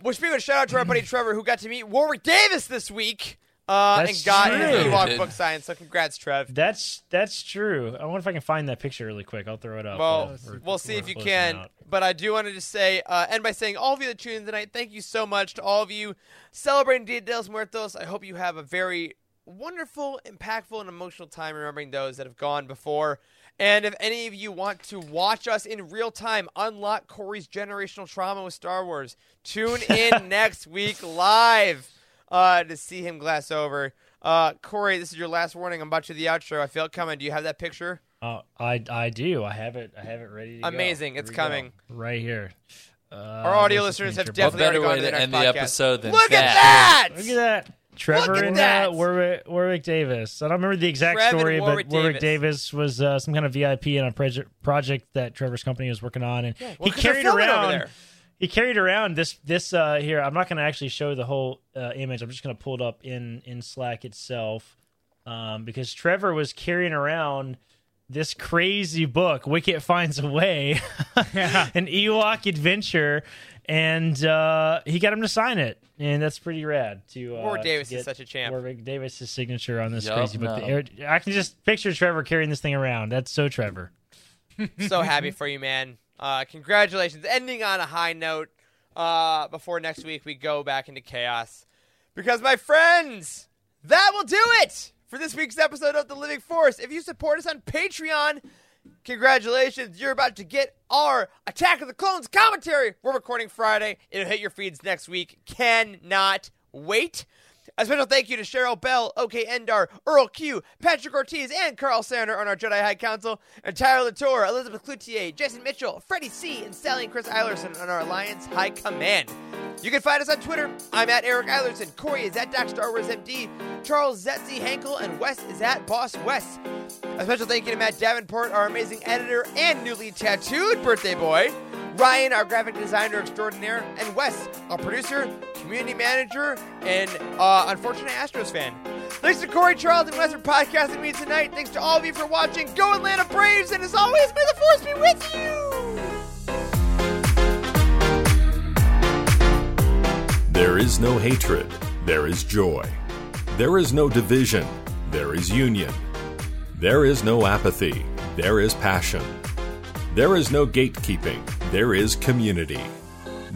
Which, speaking of, shout out to our buddy Trevor, who got to meet Warwick Davis this week. And got true. His Ewok book signed, so congrats, Trev. That's true. I wonder if I can find that picture really quick. I'll throw it up. Well, we'll see if you can. But I do want to just say, end by saying, all of you that tuned in tonight, thank you so much to all of you celebrating Dia de los Muertos. I hope you have a very wonderful, impactful, and emotional time remembering those that have gone before. And if any of you want to watch us in real time, unlock Corey's generational trauma with Star Wars, tune in next week live. To see him glass over. Corey, this is your last warning. I'm about to do the outro. I feel it coming. Do you have that picture? I do. I have it ready to Amazing. Go. It's coming. Go. Right here. Our audio listeners have definitely already gone to the next podcast. The episode than Look that. At that! Look at that. Trevor and Warwick Davis. I don't remember the exact story, but Warwick Davis was some kind of VIP in a project that Trevor's company was working on. And yeah, well, he carried around... He carried around this here. I'm not going to actually show the whole image. I'm just going to pull it up in Slack itself because Trevor was carrying around this crazy book, Wicket Finds a Way, an Ewok adventure, and he got him to sign it, and that's pretty rad. Warwick Davis is such a champ. Warwick Davis' signature on this crazy book. I can just picture Trevor carrying this thing around. That's so Trevor. So happy for you, man. Congratulations. Ending on a high note before next week we go back into chaos. Because, my friends, that will do it for this week's episode of The Living Force. If you support us on Patreon, congratulations. You're about to get our Attack of the Clones commentary. We're recording Friday. It'll hit your feeds next week. Cannot wait. A special thank you to Cheryl Bell, OK Endar, Earl Q, Patrick Ortiz, and Carl Sander on our Jedi High Council, and Tyler Latour, Elizabeth Cloutier, Jason Mitchell, Freddie C, and Sally and Chris Eilerson on our Alliance High Command. You can find us on Twitter. I'm at Eric Eilerson. Corey is at Doc Star Wars MD. Charles Z Henkel, and Wes is at Boss Wes. A special thank you to Matt Davenport, our amazing editor and newly tattooed birthday boy. Ryan, our graphic designer extraordinaire, and Wes, our producer, community manager, and unfortunate Astros fan. Thanks to Corey, Charles, and Wes for podcasting me tonight. Thanks to all of you for watching. Go Atlanta Braves, and as always, may the Force be with you! There is no hatred. There is joy. There is no division. There is union. There is no apathy. There is passion. There is no gatekeeping. There is community.